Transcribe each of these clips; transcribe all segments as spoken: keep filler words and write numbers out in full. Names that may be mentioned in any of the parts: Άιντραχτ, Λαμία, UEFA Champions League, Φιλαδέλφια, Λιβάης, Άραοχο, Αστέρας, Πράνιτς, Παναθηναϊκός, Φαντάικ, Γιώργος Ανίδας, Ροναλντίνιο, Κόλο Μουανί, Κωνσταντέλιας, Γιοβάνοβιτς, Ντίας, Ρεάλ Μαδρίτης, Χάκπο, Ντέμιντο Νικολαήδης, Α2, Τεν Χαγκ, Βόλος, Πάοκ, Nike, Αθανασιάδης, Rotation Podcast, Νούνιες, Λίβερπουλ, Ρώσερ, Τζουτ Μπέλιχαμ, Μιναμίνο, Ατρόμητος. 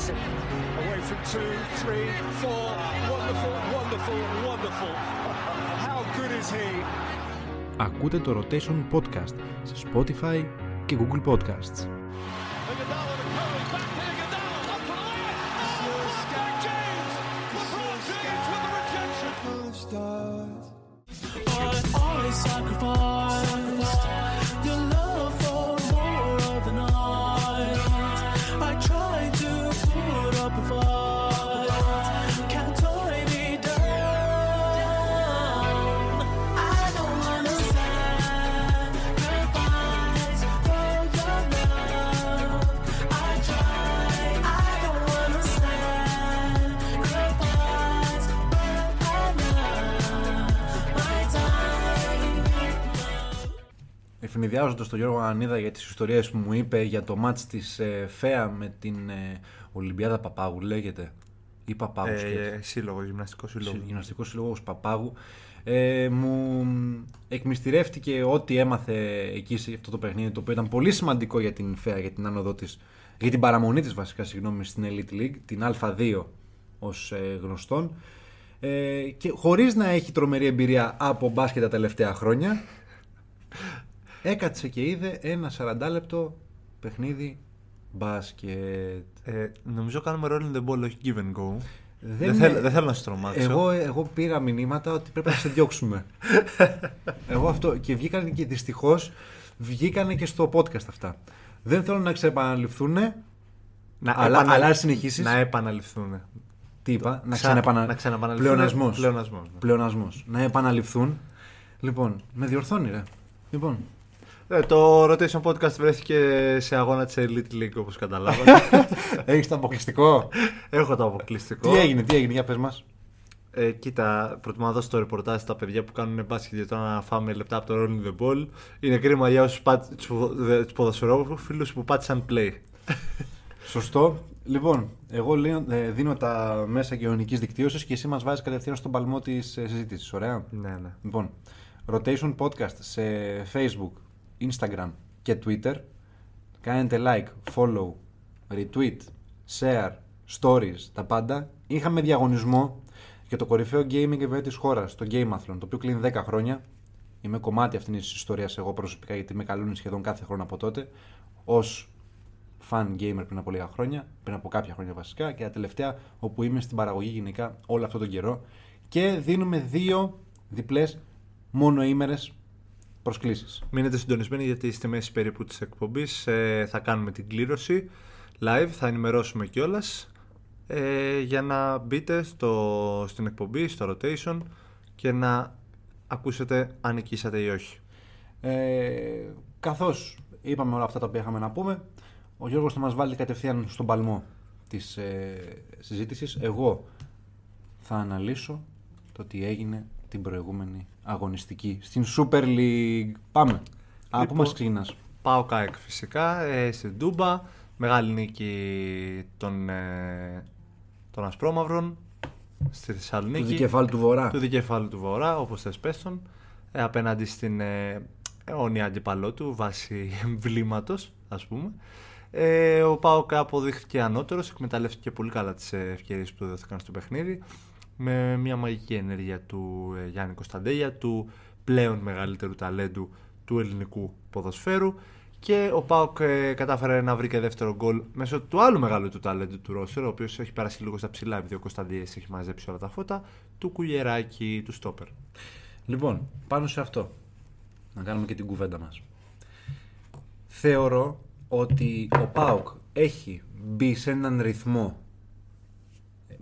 Classic. Away from two, three, four. Wonderful, wonderful, wonderful. How good is he? Ακούτε το Rotation Podcast σε Spotify και Google Podcasts. Ευνηδιάζοντας τον Γιώργο Ανίδα για τις ιστορίες που μου είπε για το μάτς της ΦΕΑ με την Ολυμπιάδα Παπάγου, λέγεται, ή Παπάγου. Ε, σύλλογο, γυμναστικό σύλλογο. Γυμναστικό σύλλογο Παπάγου. Ε, μου εκμυστηρεύτηκε ό,τι έμαθε εκεί σε αυτό το παιχνίδι, το οποίο ήταν πολύ σημαντικό για την ΦΕΑ, για την άνοδό της, για την παραμονή της βασικά, συγγνώμη, στην Elite League, την Α2 ως γνωστόν. Ε, και χωρίς να έχει τρομερή εμπειρία από μπάσκετ τα τελευταία χρόνια. Έκατσε και είδε ένα σαραντάλεπτο παιχνίδι μπάσκετ. Ε, νομίζω κάνουμε rolling the ball, όχι give and go. Δεν, δεν, με... θέλω, δεν θέλω να σε τρομάξω. Εγώ, εγώ πήρα μηνύματα ότι πρέπει να σε διώξουμε. Εγώ αυτό. Και βγήκαν και δυστυχώς βγήκανε και στο podcast αυτά. Δεν θέλω να ξεπαναληφθούν. Να αλλά, επανα... αλλά συνεχίσεις. Να επαναληφθούν. Τι είπα, να ξαναεπαναληφθούν. Πλεονασμός. Πλεονασμός. Πλεονασμός. Να επαναληφθούν. Λοιπόν, με διορθώνει, ρε. Λοιπόν. Ε, το Rotation Podcast βρέθηκε σε αγώνα της Elite League, όπως καταλάβατε. Έχεις το αποκλειστικό. Έχω το αποκλειστικό. Τι έγινε, τι έγινε, για πες μας. Ε, κοίτα, προτιμώ να δώσω το ρεπορτάζ στα παιδιά που κάνουν μπάσκετ, γιατί τώρα να φάμε λεπτά από το Rolling the Ball. Είναι κρίμα για όσους πάτη, τους ποδοσφαιρόφιλους που πάτησαν play. Σωστό. Λοιπόν, εγώ λέω, δίνω τα μέσα κοινωνικής δικτύωσης και εσύ μας βάζεις κατευθείαν στον παλμό της συζήτησης. Ωραία. Ναι, ναι. Λοιπόν, Rotation Podcast σε Facebook, Instagram και Twitter. Κάνετε like, follow, retweet, share, stories, τα πάντα. Είχαμε διαγωνισμό για το κορυφαίο gaming event της χώρας, το Gameathlon, το οποίο κλείνει δέκα χρόνια. Είμαι κομμάτι αυτής της ιστορίας εγώ προσωπικά, γιατί με καλούν σχεδόν κάθε χρόνο από τότε ως fan gamer πριν από λίγα χρόνια, πριν από κάποια χρόνια βασικά, και τα τελευταία όπου είμαι στην παραγωγή γενικά όλο αυτόν τον καιρό. Και δίνουμε δύο διπλές μόνο ημέρες προσκλήσεις. Μείνετε συντονισμένοι, γιατί στη μέση περίπου της εκπομπής ε, θα κάνουμε την κλήρωση live, θα ενημερώσουμε κιόλας ε, για να μπείτε στο, στην εκπομπή, στο Rotation και να ακούσετε αν νικήσατε ή όχι. Ε, καθώς είπαμε όλα αυτά τα οποία είχαμε να πούμε, ο Γιώργος θα μας βάλει κατευθείαν στον παλμό της ε, συζήτησης. Εγώ θα αναλύσω το τι έγινε την προηγούμενη αγωνιστική στην Super League. Πάμε. Λοιπόν, από μας ξεκινάς. Πάοκ ΑΕΚ φυσικά, ε, στην Τούμπα. Μεγάλη νίκη των, ε, των Ασπρόμαυρων στη Θεσσαλονίκη. Του δικεφάλου του Βορρά. Του δικεφάλου του Βορρά, όπως θες πες τον, ε, απέναντι στην ε, αιώνια αντιπαλό του βάσει εμβλήματος, ας πούμε. Ε, ο Πάοκ αποδείχθηκε ανώτερος, εκμεταλλεύτηκε πολύ καλά τις ευκαιρίες που δόθηκαν στο παιχνίδι, με μια μαγική ενέργεια του ε, Γιάννη Κωνσταντέλια, του πλέον μεγαλύτερου ταλέντου του ελληνικού ποδοσφαίρου, και ο ΠΑΟΚ ε, κατάφερε να βρει και δεύτερο γκολ μέσω του άλλου μεγάλου του ταλέντου του Ρώσερ, ο οποίος έχει περάσει λίγο στα ψηλά επειδή ο Κωνσταντέλιας έχει μαζέψει όλα τα φώτα, του Κουγεράκη, του στόπερ. Λοιπόν, πάνω σε αυτό να κάνουμε και την κουβέντα μας. Θεωρώ ότι ο ΠΑΟΚ έχει μπει σε έναν ρυθμό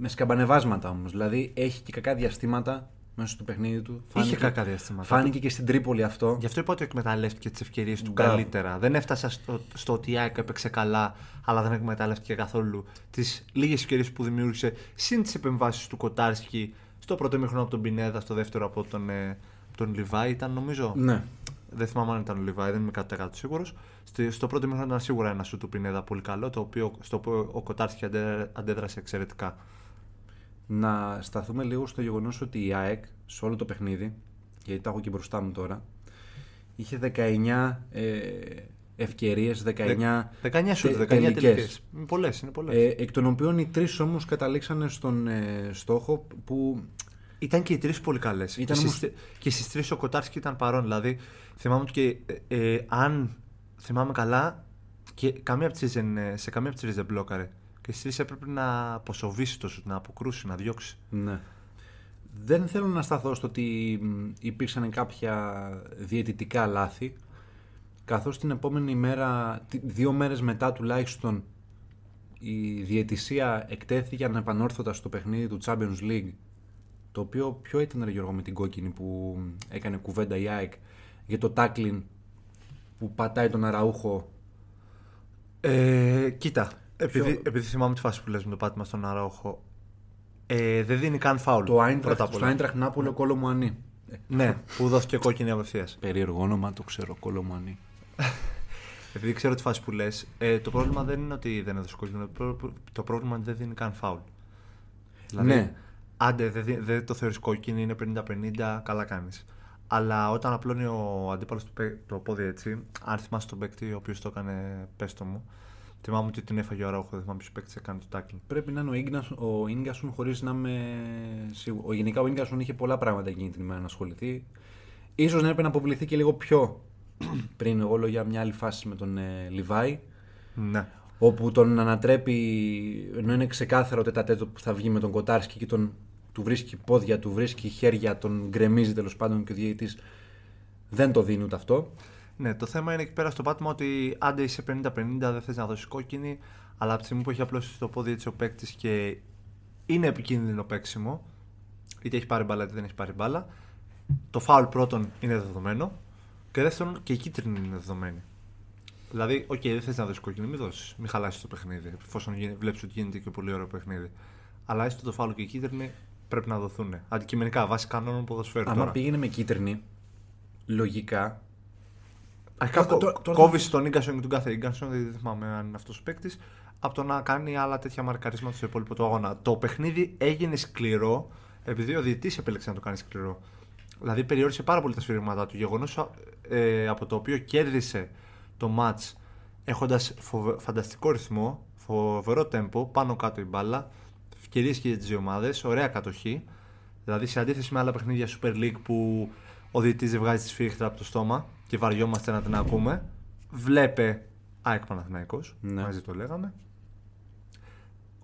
με σκαμπανεβάσματα όμως, δηλαδή έχει και κακά διαστήματα μέσα στο παιχνίδι του. Φάνηκε, είχε κακά διαστήματα. Φάνηκε και στην Τρίπολη αυτό. Γι' αυτό είπα ότι εκμεταλλεύτηκε τις ευκαιρίες του Μπράβο. καλύτερα. Δεν έφτασα στο, στο ότι η ΑΕΚ έπαιξε καλά, αλλά δεν εκμεταλλεύτηκε καθόλου τις λίγες ευκαιρίες που δημιούργησε, συν τις επεμβάσεις του Κοτάρσκι στο πρώτο ημίχρονο από τον Πινέδα, στο δεύτερο από τον, ε, τον Λιβάη, ήταν νομίζω. Ναι. Δεν θυμάμαι αν ήταν ο Λιβάη, δεν είμαι εκατό τοις εκατό σίγουρος. Στο πρώτο μήχρονο ήταν σίγουρα ένα σου του Πινέδα πολύ καλό, το οποίο, στο οποίο ο Κοτάρσκι αντέδρασε εξαιρετικά. Να σταθούμε λίγο στο γεγονός ότι η ΑΕΚ σε όλο το παιχνίδι, γιατί τα έχω και μπροστά μου τώρα, είχε δεκαεννιά ε, ευκαιρίες, δεκαεννιά, δεκαεννιά, δεκαεννιά τελικές. Πολλές, είναι πολλές. Ε, εκ των οποίων οι τρεις όμως καταλήξανε στον ε, στόχο που... Ήταν και οι τρεις πολύ καλές. Ήταν και, όμως... στις, και στις τρεις ο Κοτάρσκι ήταν παρόν. Δηλαδή, θυμάμαι ότι και ε, ε, αν θυμάμαι καλά, και καμία από τις, σε καμία από τις τρεις δεν μπλόκαρε. Και στις τρεις έπρεπε να αποσοβήσει το σουτ, να αποκρούσει, να διώξει. Ναι. Δεν θέλω να σταθώ στο ότι υπήρξαν κάποια διαιτητικά λάθη, καθώς την επόμενη μέρα, δύο μέρες μετά τουλάχιστον, η διαιτησία εκτέθηκε ανεπανόρθωτα στο παιχνίδι του Champions League, το οποίο ποιο ήταν, ρε Γιώργο, με την κόκκινη που έκανε κουβέντα η ΑΕΚ για το τάκλιν που πατάει τον Αραούχο. Ε, κοίτα, επειδή, ποιο... επειδή θυμάμαι τη φάση που λες με το πάτημα στον Άραοχο, ε, δεν δίνει καν φάουλ. Το Άιντραχτ Νάπολο, Κόλο Μουανί. Ναι, που δόθηκε κόκκινη απευθείας. Περίεργο όνομα, το ξέρω, Κόλο Μουανί. Επειδή ξέρω τη φάση που λες, ε, το πρόβλημα δεν είναι ότι δεν έδωσε κόκκινη, το πρόβλημα είναι ότι δεν δίνει καν φάουλ. Δηλαδή, ναι. Άντε, δεν δε το θεωρείς κόκκινη, είναι πενήντα πενήντα, καλά κάνεις. Αλλά όταν απλώνει ο αντίπαλος το πόδι έτσι, αν θυμάσαι τον παίκτη ο οποίος το έκανε, πες το μου. Θυμάμαι ότι την έφαγε ο Άραοχο, δεν θυμάμαι ποιος παίκτης έκανε το τάκλινγκ. Πρέπει να είναι ο Ένγκασον, χωρίς να είμαι σίγουρο. Γενικά ο Ένγκασον είχε πολλά πράγματα εκείνη την ημέρα να ασχοληθεί. Ίσως να έπρεπε να αποβληθεί και λίγο πιο πριν. Εγώ λέω για μια άλλη φάση με τον ε, Λιβάη. Ναι. Όπου τον ανατρέπει, ενώ είναι ξεκάθαρο τετατέτο που θα βγει με τον Κοτάρσκι και τον. Του βρίσκει πόδια, του βρίσκει χέρια, τον γκρεμίζει τέλος πάντων και ο διαιτητής δεν το δίνει ούτε αυτό. Ναι, το θέμα είναι εκεί πέρα στο πάτημα ότι άντε είσαι πενήντα πενήντα, δεν θες να δώσεις κόκκινη, αλλά από τη στιγμή που έχει απλώσει το πόδι έτσι ο παίκτης και είναι επικίνδυνο παίξιμο, είτε έχει πάρει μπάλα είτε δεν έχει πάρει μπάλα, το φάουλ πρώτον είναι δεδομένο και δεύτερον και η κίτρινη είναι δεδομένη. Δηλαδή, οκ, okay, δεν θες να δώσεις κόκκινη, μην δώσεις, μην χαλάσεις το παιχνίδι, εφόσον βλέπεις ότι γίνεται και πολύ ωραίο παιχνίδι. Αλλά έστω το φάουλ και η κίτρινη πρέπει να δοθούν αντικειμενικά βάσει κανόνων ποδοσφαίρου. Αν πήγαινε με κίτρινη, λογικά. Αρχικά κόβει τον Ίγκασον και τον κάθε Ίγκασον, δεν θυμάμαι αν είναι αυτό ο παίκτη, από το να κάνει άλλα τέτοια μαρκαρίσματα στο υπόλοιπο του αγώνα. Το παιχνίδι έγινε σκληρό επειδή ο διαιτητής επέλεξε να το κάνει σκληρό. Δηλαδή περιόρισε πάρα πολύ τα σφυρίγματά του. Γεγονός ε, από το οποίο κέρδισε το μάτς έχοντας φοβε... φανταστικό ρυθμό, φοβερό τέμπο, πάνω κάτω η μπάλα. Ευκαιρίες και για τις δύο ομάδες, ωραία κατοχή. Δηλαδή, σε αντίθεση με άλλα παιχνίδια Super League που ο διαιτητής δεν βγάζει τη σφύριχτρα από το στόμα και βαριόμαστε να την ακούμε, βλέπε ΑΕΚ Παναθηναϊκός, ναι. Μαζί το λέγαμε.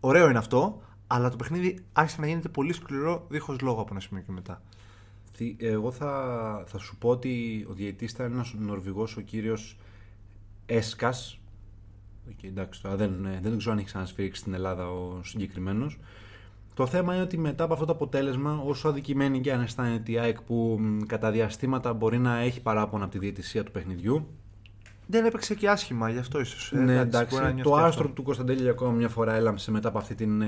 Ωραίο είναι αυτό, αλλά το παιχνίδι άρχισε να γίνεται πολύ σκληρό δίχως λόγο από ένα σημείο και μετά. Εγώ θα, θα σου πω ότι ο διαιτητής ήταν ένας Νορβηγός, ο κύριος Έσκας. Okay, εντάξει, τώρα δεν, δεν ξέρω αν έχει ξανασφυρίξει στην Ελλάδα ο συγκεκριμένος. Το θέμα είναι ότι μετά από αυτό το αποτέλεσμα, όσο αδικημένη και αν αισθάνεται η ΑΕΚ που κατά διαστήματα μπορεί να έχει παράπονα από τη διαιτησία του παιχνιδιού. Δεν έπαιξε και άσχημα, γι' αυτό ίσως. Ναι, εντάξει, εντάξει, εντάξει το άστρο του Κωνσταντέλια ακόμα μια φορά έλαμψε μετά από αυτή την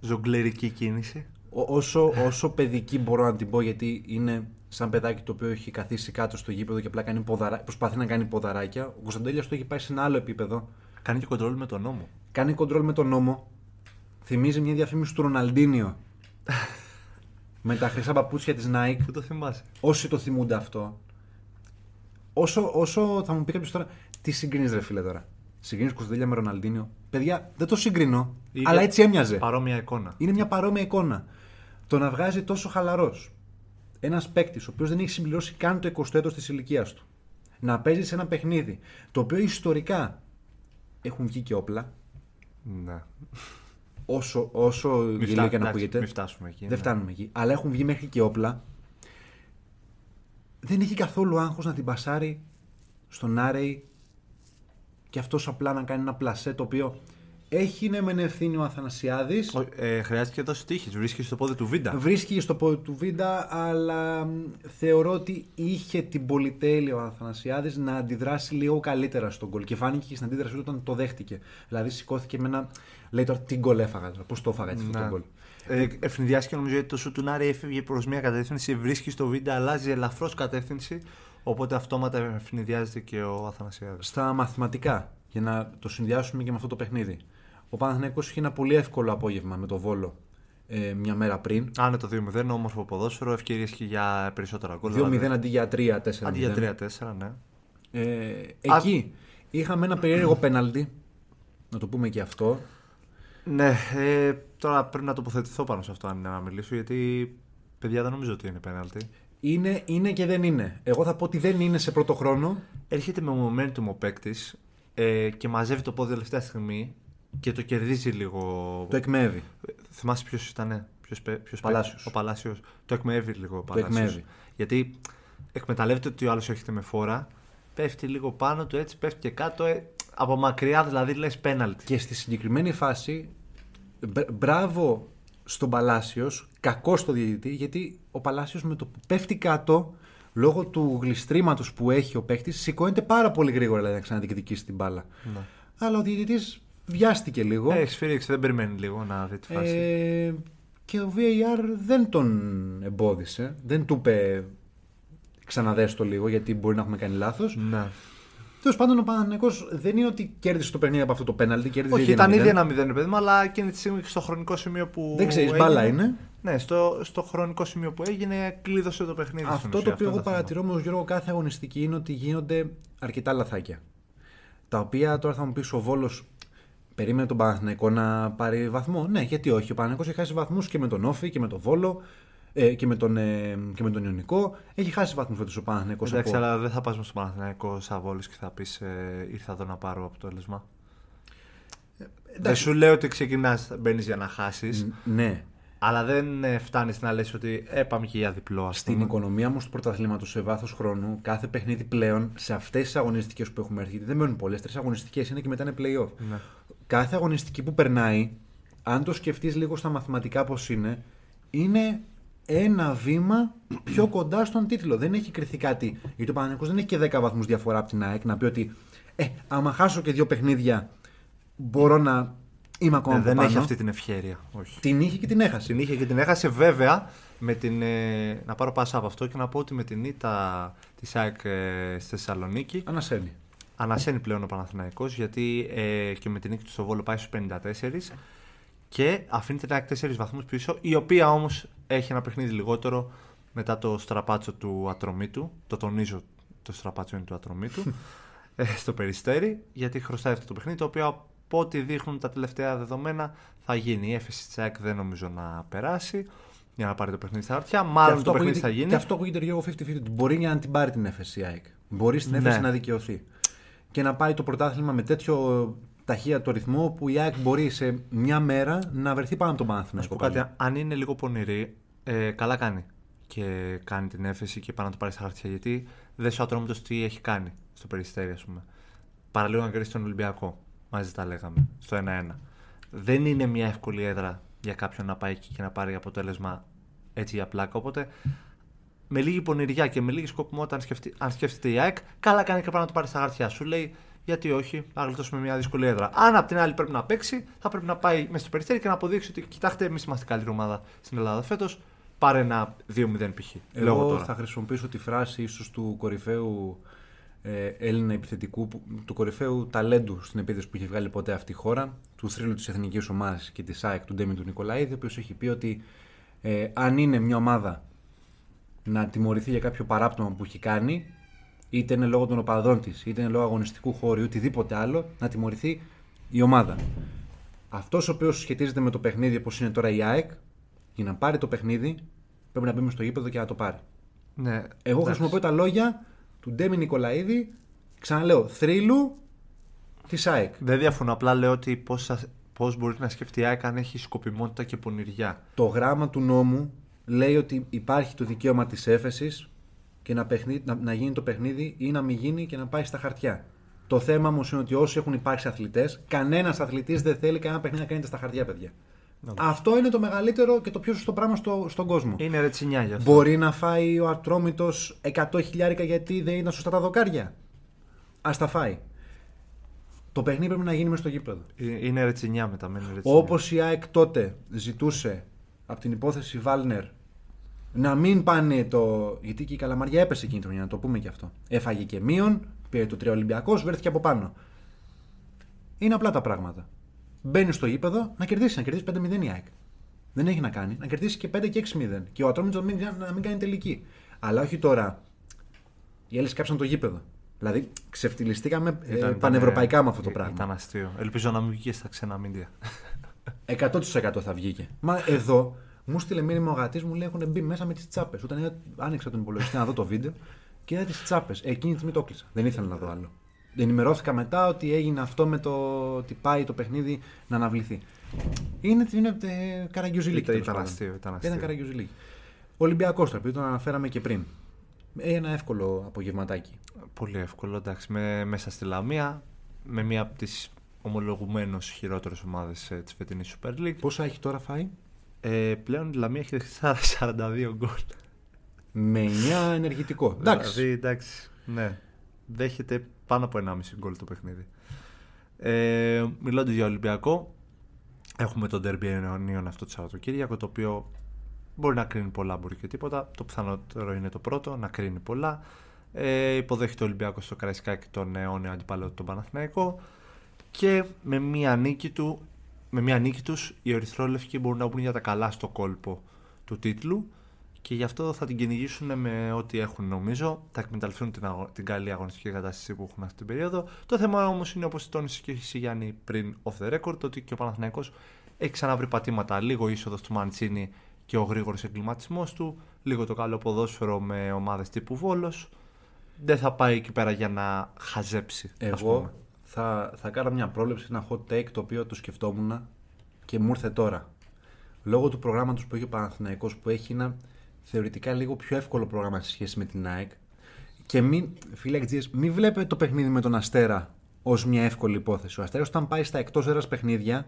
ζογκλερική κίνηση. Όσο, όσο παιδική μπορώ να την πω, γιατί είναι σαν παιδάκι το οποίο έχει καθίσει κάτω στο γήπεδο και απλά κάνει ποδαρα... προσπαθεί να κάνει ποδαράκια. Ο Κωνσταντέλιας το έχει πάει σε ένα άλλο επίπεδο. Κάνει και κοντρόλ με τον νόμο. Κάνει κοντρόλ με τον νόμο. Θυμίζει μια διαφήμιση του Ροναλντίνιο. Με τα χρυσά παπούτσια της Nike. Πού το θυμάσαι. Όσοι το θυμούνται αυτό. Όσο, όσο θα μου πει κάποιος τώρα, τι συγκρίνεις ρε φίλε τώρα. Συγκρίνεις Κωνσταντέλια με Ροναλντίνιο. Παιδιά, δεν το συγκρίνω, είναι αλλά έτσι έμοιαζε. Παρόμοια εικόνα. Είναι μια παρόμοια εικόνα. Το να βγάζει τόσο χαλαρός ένας παίκτης, ο οποίος δεν έχει συμπληρώσει καν το εικοστό έτος της ηλικίας του, να παίζει σε ένα παιχνίδι το οποίο ιστορικά. Έχουν βγει και όπλα. Ναι. Όσο, όσο γελίο και να ακούγεται. Μην φτάσουμε εκεί. Δεν ναι. φτάνουμε εκεί. Αλλά έχουν βγει μέχρι και όπλα. Δεν έχει καθόλου άγχος να την πασάρει στον Άρεϊ και αυτός απλά να κάνει ένα πλασέ το οποίο έχει ναι μεν ευθύνη ο Αθανασιάδης. Ο, ε, χρειάζεται και εδώ τύχης. Βρίσκει στο πόδι του Βίντα. Βρίσκει στο πόδι του Βίντα, αλλά θεωρώ ότι είχε την πολυτέλεια ο Αθανασιάδης να αντιδράσει λίγο καλύτερα στον γκολ. Και φάνηκε και στην αντίδραση του όταν το δέχτηκε. Δηλαδή σηκώθηκε με ένα. Λέει τώρα τι γκολ έφαγα. Πώς το έφαγα έτσι τον γκολ. Ε, Ευνηδιάστηκε νομίζω ότι το σουτουνάρι έφυγε προς μια κατεύθυνση. Βρίσκει στο Βίντα, αλλάζει ελαφρώς κατεύθυνση. Οπότε αυτόματα ευνηδιάζεται και ο Αθανασιάδης. Στα μαθηματικά, για να το συνδυάσουμε και με αυτό το παιχνίδι. Ο Παναθηναϊκός είχε ένα πολύ εύκολο απόγευμα με το Βόλο ε, μια μέρα πριν. Άνε το δύο μηδέν, όμορφο ποδόσφαιρο, ευκαιρίες και για περισσότερα γκολ. δύο μηδέν αντί για τρία τέσσερα μηδέν. Αντί για τρία τέσσερα, ναι. Ε, εκεί Είχαμε ένα περίεργο πέναλτι, να το πούμε και αυτό. Ναι, ε, τώρα πρέπει να τοποθετηθώ πάνω σε αυτό, αν είναι να μιλήσω, γιατί παιδιά δεν νομίζω ότι είναι πέναλτι. Είναι, είναι και δεν είναι. Εγώ θα πω ότι δεν είναι σε πρώτο χρόνο. Έρχεται με momentum ο παίκτης ε, και μαζεύει το πόδι τελευταία στιγμή και το κερδίζει λίγο. Το εκμεύει. Θυμάσαι ποιος ήταν, ποιος, ποιος Παλάσιος. Ο Παλάσιος. Το εκμεύει λίγο ο Παλάσιος. Το εκμεύει. Γιατί εκμεταλλεύεται ότι ο άλλος έρχεται με φόρα, πέφτει λίγο πάνω του, έτσι πέφτει και κάτω. Ε, από μακριά δηλαδή λες πέναλτι. Και στη συγκεκριμένη φάση, μπράβο στον Παλάσιος, κακό στο διαιτητή, γιατί ο Παλάσιος με το που πέφτει κάτω, λόγω του γλιστρήματος που έχει ο παίκτης, σηκώνεται πάρα πολύ γρήγορα δηλαδή, να ξαναδιεκδικήσει την μπάλα. Ναι. Αλλά ο διαιτητής βιάστηκε λίγο. Έχει σφυρίξει, δεν περιμένει λίγο να δει τη φάση. Ε, και ο βι έι αρ δεν τον εμπόδισε, δεν του είπε ξαναδές το λίγο, γιατί μπορεί να έχουμε κάνει λάθος. Ναι. Τέλος πάντων, ο Παναθηναϊκός δεν είναι ότι κέρδισε το παιχνίδι από αυτό το πέναλτι. Όχι, ήταν ήδη ένα μηδέν, παιδί μου, αλλά εκείνη τη στιγμή στο χρονικό σημείο που. Δεν ξέρεις, μπάλα είναι. Ναι, στο, στο χρονικό σημείο που έγινε, κλείδωσε το παιχνίδι. Αυτό ουσία, το οποίο εγώ παρατηρώ όμως, Γιώργο, κάθε αγωνιστική είναι ότι γίνονται αρκετά λαθάκια. Τα οποία τώρα θα μου πεις ο Βόλος περίμενε τον Παναθηναϊκό να πάρει βαθμό. Ναι, γιατί όχι. Ο Παναθηναϊκός έχει χάσει βαθμούς και με τον Όφη και με τον Βόλο. Και με, τον, και με τον Ιωνικό. Έχει χάσει βαθμούς φέτος ο Παναθηναϊκός. Εντάξει, από... αλλά δεν θα πας μες στον Παναθηναϊκό σαν Βόλος και θα πεις ε, ήρθα εδώ να πάρω αποτέλεσμα. Ε, δεν σου λέω ότι ξεκινάς, μπαίνεις για να χάσεις. Ναι. Αλλά δεν φτάνεις να λες ότι ε, πάμε και για διπλό. Στην οικονομία όμως του πρωταθλήματος σε βάθος χρόνου, κάθε παιχνίδι πλέον σε αυτές τις αγωνιστικές που έχουμε έρθει, δεν μένουν πολλές, τρεις αγωνιστικές είναι και μετά είναι play-off. Ναι. Κάθε αγωνιστική που περνάει, αν το σκεφτείς λίγο στα μαθηματικά πώς είναι, είναι. Ένα βήμα πιο κοντά στον τίτλο. Δεν έχει κρυθεί κάτι. Γιατί ο Παναθηναϊκός δεν έχει και δέκα βαθμούς διαφορά από την ΑΕΚ να πει ότι ε, άμα χάσω και δύο παιχνίδια, μπορώ να είμαι ακόμα ε, από πάνω. Δεν έχει αυτή την ευχέρεια. Όχι. Την είχε και την έχασε. Την είχε και την έχασε, βέβαια. Με την, ε, να πάρω πάσα από αυτό και να πω ότι με την ήττα της ΑΕΚ ε, στη Θεσσαλονίκη. Ανασένει. Ανασένει πλέον ο Παναθηναϊκός, γιατί ε, και με την νίκη του στο Βόλο πάει στους πενήντα τέσσερα. Και αφήνει την ΑΕΚ τέσσερις βαθμούς πίσω, η οποία όμως έχει ένα παιχνίδι λιγότερο μετά το στραπάτσο του Ατρομήτου. Το τονίζω, το στραπάτσο είναι του Ατρομήτου, στο Περιστέρι, γιατί χρωστάει αυτό το παιχνίδι, το οποίο από ό,τι δείχνουν τα τελευταία δεδομένα θα γίνει. Η έφεση της ΑΕΚ δεν νομίζω να περάσει για να πάρει το παιχνίδι στα χαρτιά. Μάλλον το παιχνίδι θα γίνει. Και αυτό ακούγεται λίγο πενήντα πενήντα. Μπορεί να την πάρει την έφεση η ΑΕΚ. Μπορεί στην έφεση να δικαιωθεί και να πάει το πρωτάθλημα με τέτοιο. Ταχεία το ρυθμό που η ΑΕΚ μπορεί σε μια μέρα να βρεθεί πάνω από τον Παναθηναϊκό. Αν είναι λίγο πονηρή, ε, καλά κάνει. Και κάνει την έφεση και πάει να το πάρει στα χαρτιά. Γιατί δεν σου Ατρόμητος τι έχει κάνει στο Περιστέρι, ας πούμε. Παραλίγο να κερδίσει τον Ολυμπιακό. Μαζί τα λέγαμε. Στο ένα ένα. Δεν είναι μια εύκολη έδρα για κάποιον να πάει εκεί και να πάρει αποτέλεσμα έτσι για πλάκα. Οπότε με λίγη πονηριά και με λίγη σκοπιμότητα, αν, σκεφτεί, αν σκέφτεται η ΑΕΚ, καλά κάνει και πάει να το πάρει στα χαρτιά. Σου λέει. Γιατί όχι, να γλιτώσουμε μια δύσκολη έδρα. Αν απ' την άλλη πρέπει να παίξει, θα πρέπει να πάει μέσα στο Περιστέρι και να αποδείξει ότι κοιτάξτε, εμείς είμαστε καλύτερη ομάδα στην Ελλάδα φέτος. Πάρε ένα δύο μηδέν π.χ. Εγώ θα χρησιμοποιήσω τη φράση ίσως του κορυφαίου ε, Έλληνα επιθετικού, του κορυφαίου ταλέντου στην επίθεση που είχε βγάλει ποτέ αυτή η χώρα, του θρύλου της Εθνικής Ομάδας και της ΑΕΚ, του Ντέμιντο Νικολαήδη, ο οποίος έχει πει ότι ε, αν είναι μια ομάδα να τιμωρηθεί για κάποιο παράπτωμα που έχει κάνει. Είτε είναι λόγω των οπαδών της, είτε είναι λόγω αγωνιστικού χώρου, οτιδήποτε άλλο, να τιμωρηθεί η ομάδα. Αυτός ο οποίος σχετίζεται με το παιχνίδι όπως είναι τώρα η ΑΕΚ, για να πάρει το παιχνίδι, πρέπει να μπει μες στο γήπεδο και να το πάρει. Ναι, εγώ χρησιμοποιώ τα λόγια του Ντέμι Νικολαήδη, ξαναλέω, θρύλου της ΑΕΚ. Δεν διαφωνώ, απλά λέω ότι πώς μπορεί να σκεφτεί η ΑΕΚ αν έχει σκοπιμότητα και πονηριά. Το γράμμα του νόμου λέει ότι υπάρχει το δικαίωμα της έφεσης. Και να, παιχνίδι, να, να γίνει το παιχνίδι ή να μην γίνει και να πάει στα χαρτιά. Το θέμα όμως είναι ότι όσοι έχουν υπάρξει αθλητές, κανένας αθλητής δεν θέλει κανένα παιχνίδι να γίνεται στα χαρτιά, παιδιά. Ναι. Αυτό είναι το μεγαλύτερο και το πιο σωστό πράγμα στο, στον κόσμο. Είναι ρετσινιά γι' αυτό. Μπορεί να φάει ο Ατρόμητος εκατό χιλιάρικα γιατί δεν ήταν σωστά τα δοκάρια. Ας τα φάει. Το παιχνίδι πρέπει να γίνει μες στο γήπεδο. Είναι ρετσινιά μετά. Όπως η ΑΕΚ τότε ζητούσε από την υπόθεση Βάλνερ. Να μην πάνε το. Γιατί και η Καλαμαριά έπεσε εκείνη τη χρονιά, να το πούμε και αυτό. Έφαγε και μείον, πήρε το τρία Ολυμπιακός, βρέθηκε από πάνω. Είναι απλά τα πράγματα. Μπαίνει στο γήπεδο να κερδίσει, να κερδίσει πέντε μηδέν η ΑΕΚ. Δεν έχει να κάνει, να κερδίσει και πέντε και έξι μηδέν. Και ο Ατρόμητος να μην κάνει τελική. Αλλά όχι τώρα. Οι άλλοι κάψαν το γήπεδο. Δηλαδή ξεφτυλιστήκαμε ήταν, πανευρωπαϊκά ε, με αυτό το πράγμα. Ήταν αστείο. Ελπίζω να μην βγήκε στα ξένα μίντια. εκατό τοις εκατό θα βγήκε. Μα εδώ μου στείλε μήνυμα ο γατής μου, λέει: έχουν μπει μέσα με τις τσάπες. Όταν άνοιξα τον υπολογιστή να δω το βίντεο και είδα τις τσάπες. Εκείνη τη στιγμή το κλείσα. Δεν ήθελα να δω άλλο. Ενημερώθηκα μετά ότι έγινε αυτό με το ότι πάει το παιχνίδι να αναβληθεί. Είναι, είναι ε, καραγκιουζιλίκη. Ήταν αστείο. Ήταν, ήταν καραγκιουζιλίκη. Ολυμπιακός τώρα, τον αναφέραμε και πριν. Ένα εύκολο απογευματάκι. Πολύ εύκολο, εντάξει. Με, μέσα στη Λαμία, με μία από τις ομολογουμένως χειρότερες ομάδες ε, της φετινής Super League. Πόσα έχει τώρα φάει? Ε, πλέον η Λαμία έχει δεχτεί σαράντα δύο γκολ. Με εννιά ενεργητικό. Εντάξει. Δηλαδή, εντάξει, ναι. Δέχεται πάνω από ενάμιση γκολ το παιχνίδι. Ε, μιλώντας για Ολυμπιακό, έχουμε τον ντέρμπι Ιωνίων αυτό το Σαββατοκύριακο, το οποίο μπορεί να κρίνει πολλά, μπορεί και τίποτα. Το πιθανότερο είναι το πρώτο, να κρίνει πολλά. Ε, υποδέχεται ο Ολυμπιακός στο Καραϊσκάκι τον αιώνιο αντιπάλαιο του τον Παναθηναϊκό. Και με μία νίκη του, με μία νίκη τους, οι ερυθρόλευκοι μπορούν να μπουν για τα καλά στο κόλπο του τίτλου. Και γι' αυτό θα την κυνηγήσουν με ό,τι έχουν, νομίζω. Θα εκμεταλλευτούν την, αγω... την καλή αγωνιστική κατάσταση που έχουν αυτή την περίοδο. Το θέμα όμως είναι, όπως τόνισε και εσύ Γιάννη πριν off the record, ότι και ο Παναθηναϊκός έχει ξαναβρει πατήματα. Λίγο είσοδος του Μαντσίνη και ο γρήγορος εγκληματισμός του. Λίγο το καλό ποδόσφαιρο με ομάδες τύπου Βόλος. Δεν θα πάει εκεί πέρα για να χαζέψει. Εγώ θα, θα κάνω μια πρόβλεψη, ένα hot take, το οποίο το σκεφτόμουν και μου ήρθε τώρα. Λόγω του προγράμματος που έχει ο Παναθηναϊκός, που έχει ένα θεωρητικά λίγο πιο εύκολο πρόγραμμα σε σχέση με την ΑΕΚ. Και μην, φίλε Εκτζίες, μην βλέπετε το παιχνίδι με τον Αστέρα ως μια εύκολη υπόθεση. Ο Αστέρας, όταν πάει στα εκτός έδρας παιχνίδια,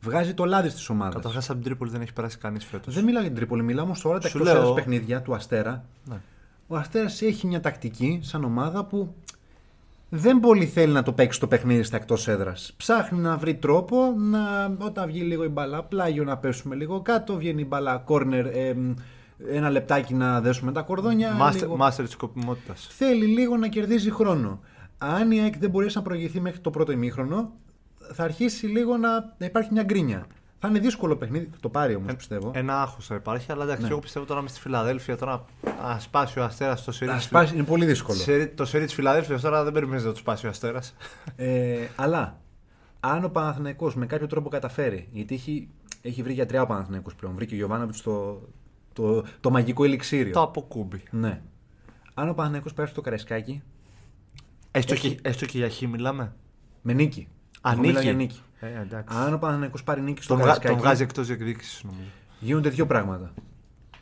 βγάζει το λάδι στις ομάδες. Καταρχάς, από την Τρίπολη δεν έχει περάσει κανείς φέτος. Δεν μιλάω για την Τρίπολη, μιλάω όμως τώρα τα εκτός έδρας παιχνίδια του Αστέρα. Ναι. Ο Αστέρας έχει μια τακτική σαν ομάδα που δεν πολύ θέλει να το παίξει το παιχνίδι στα εκτός έδρας. Ψάχνει να βρει τρόπο να, όταν βγει λίγο η μπαλά πλάγιο, να πέσουμε λίγο κάτω, βγαίνει η μπαλά corner. Ε, Ένα λεπτάκι να δέσουμε τα κορδόνια. Μάστερ της σκοπιμότητας. Θέλει λίγο να κερδίζει χρόνο. Αν η ΑΕΚ δεν μπορέσει να προηγηθεί μέχρι το πρώτο ημίχρονο, θα αρχίσει λίγο να, να υπάρχει μια γκρίνια. Θα είναι δύσκολο παιχνίδι. Το πάρει όμως, ε, πιστεύω. Ένα άγχος θα υπάρχει, αλλά εντάξει, ναι. Εγώ πιστεύω τώρα με στη Φιλαδέλφια τώρα να σπάσει ο Αστέρας το σερί. Σπάσει, είναι πολύ δύσκολο. Σερί, το σερί της Φιλαδέλφιας τώρα δεν περιμένει να το σπάσει ο Αστέρας. Ε, αλλά αν ο Παναθηναϊκός με κάποιο τρόπο καταφέρει, γιατί έχει, έχει βρει γιατριά ο Παναθηναϊκός πλέον, βρήκε ο Γιοβάνοβιτς το. Το, το μαγικό ελιξίριο. Το αποκούμπι. Ναι. Αν ο Παναθηναϊκός πέρασε το Καραϊσκάκι. Έστω, έχει... έστω και για χ μιλάμε. Με νίκη. Ανήκει. Νίκη. Ε, Αν ο Παναθηναϊκός πάρει νίκη στο τον Καραϊσκάκι. Τον βγάζει εκτός διεκδίκησης, νομίζω. Γίνονται δύο πράγματα.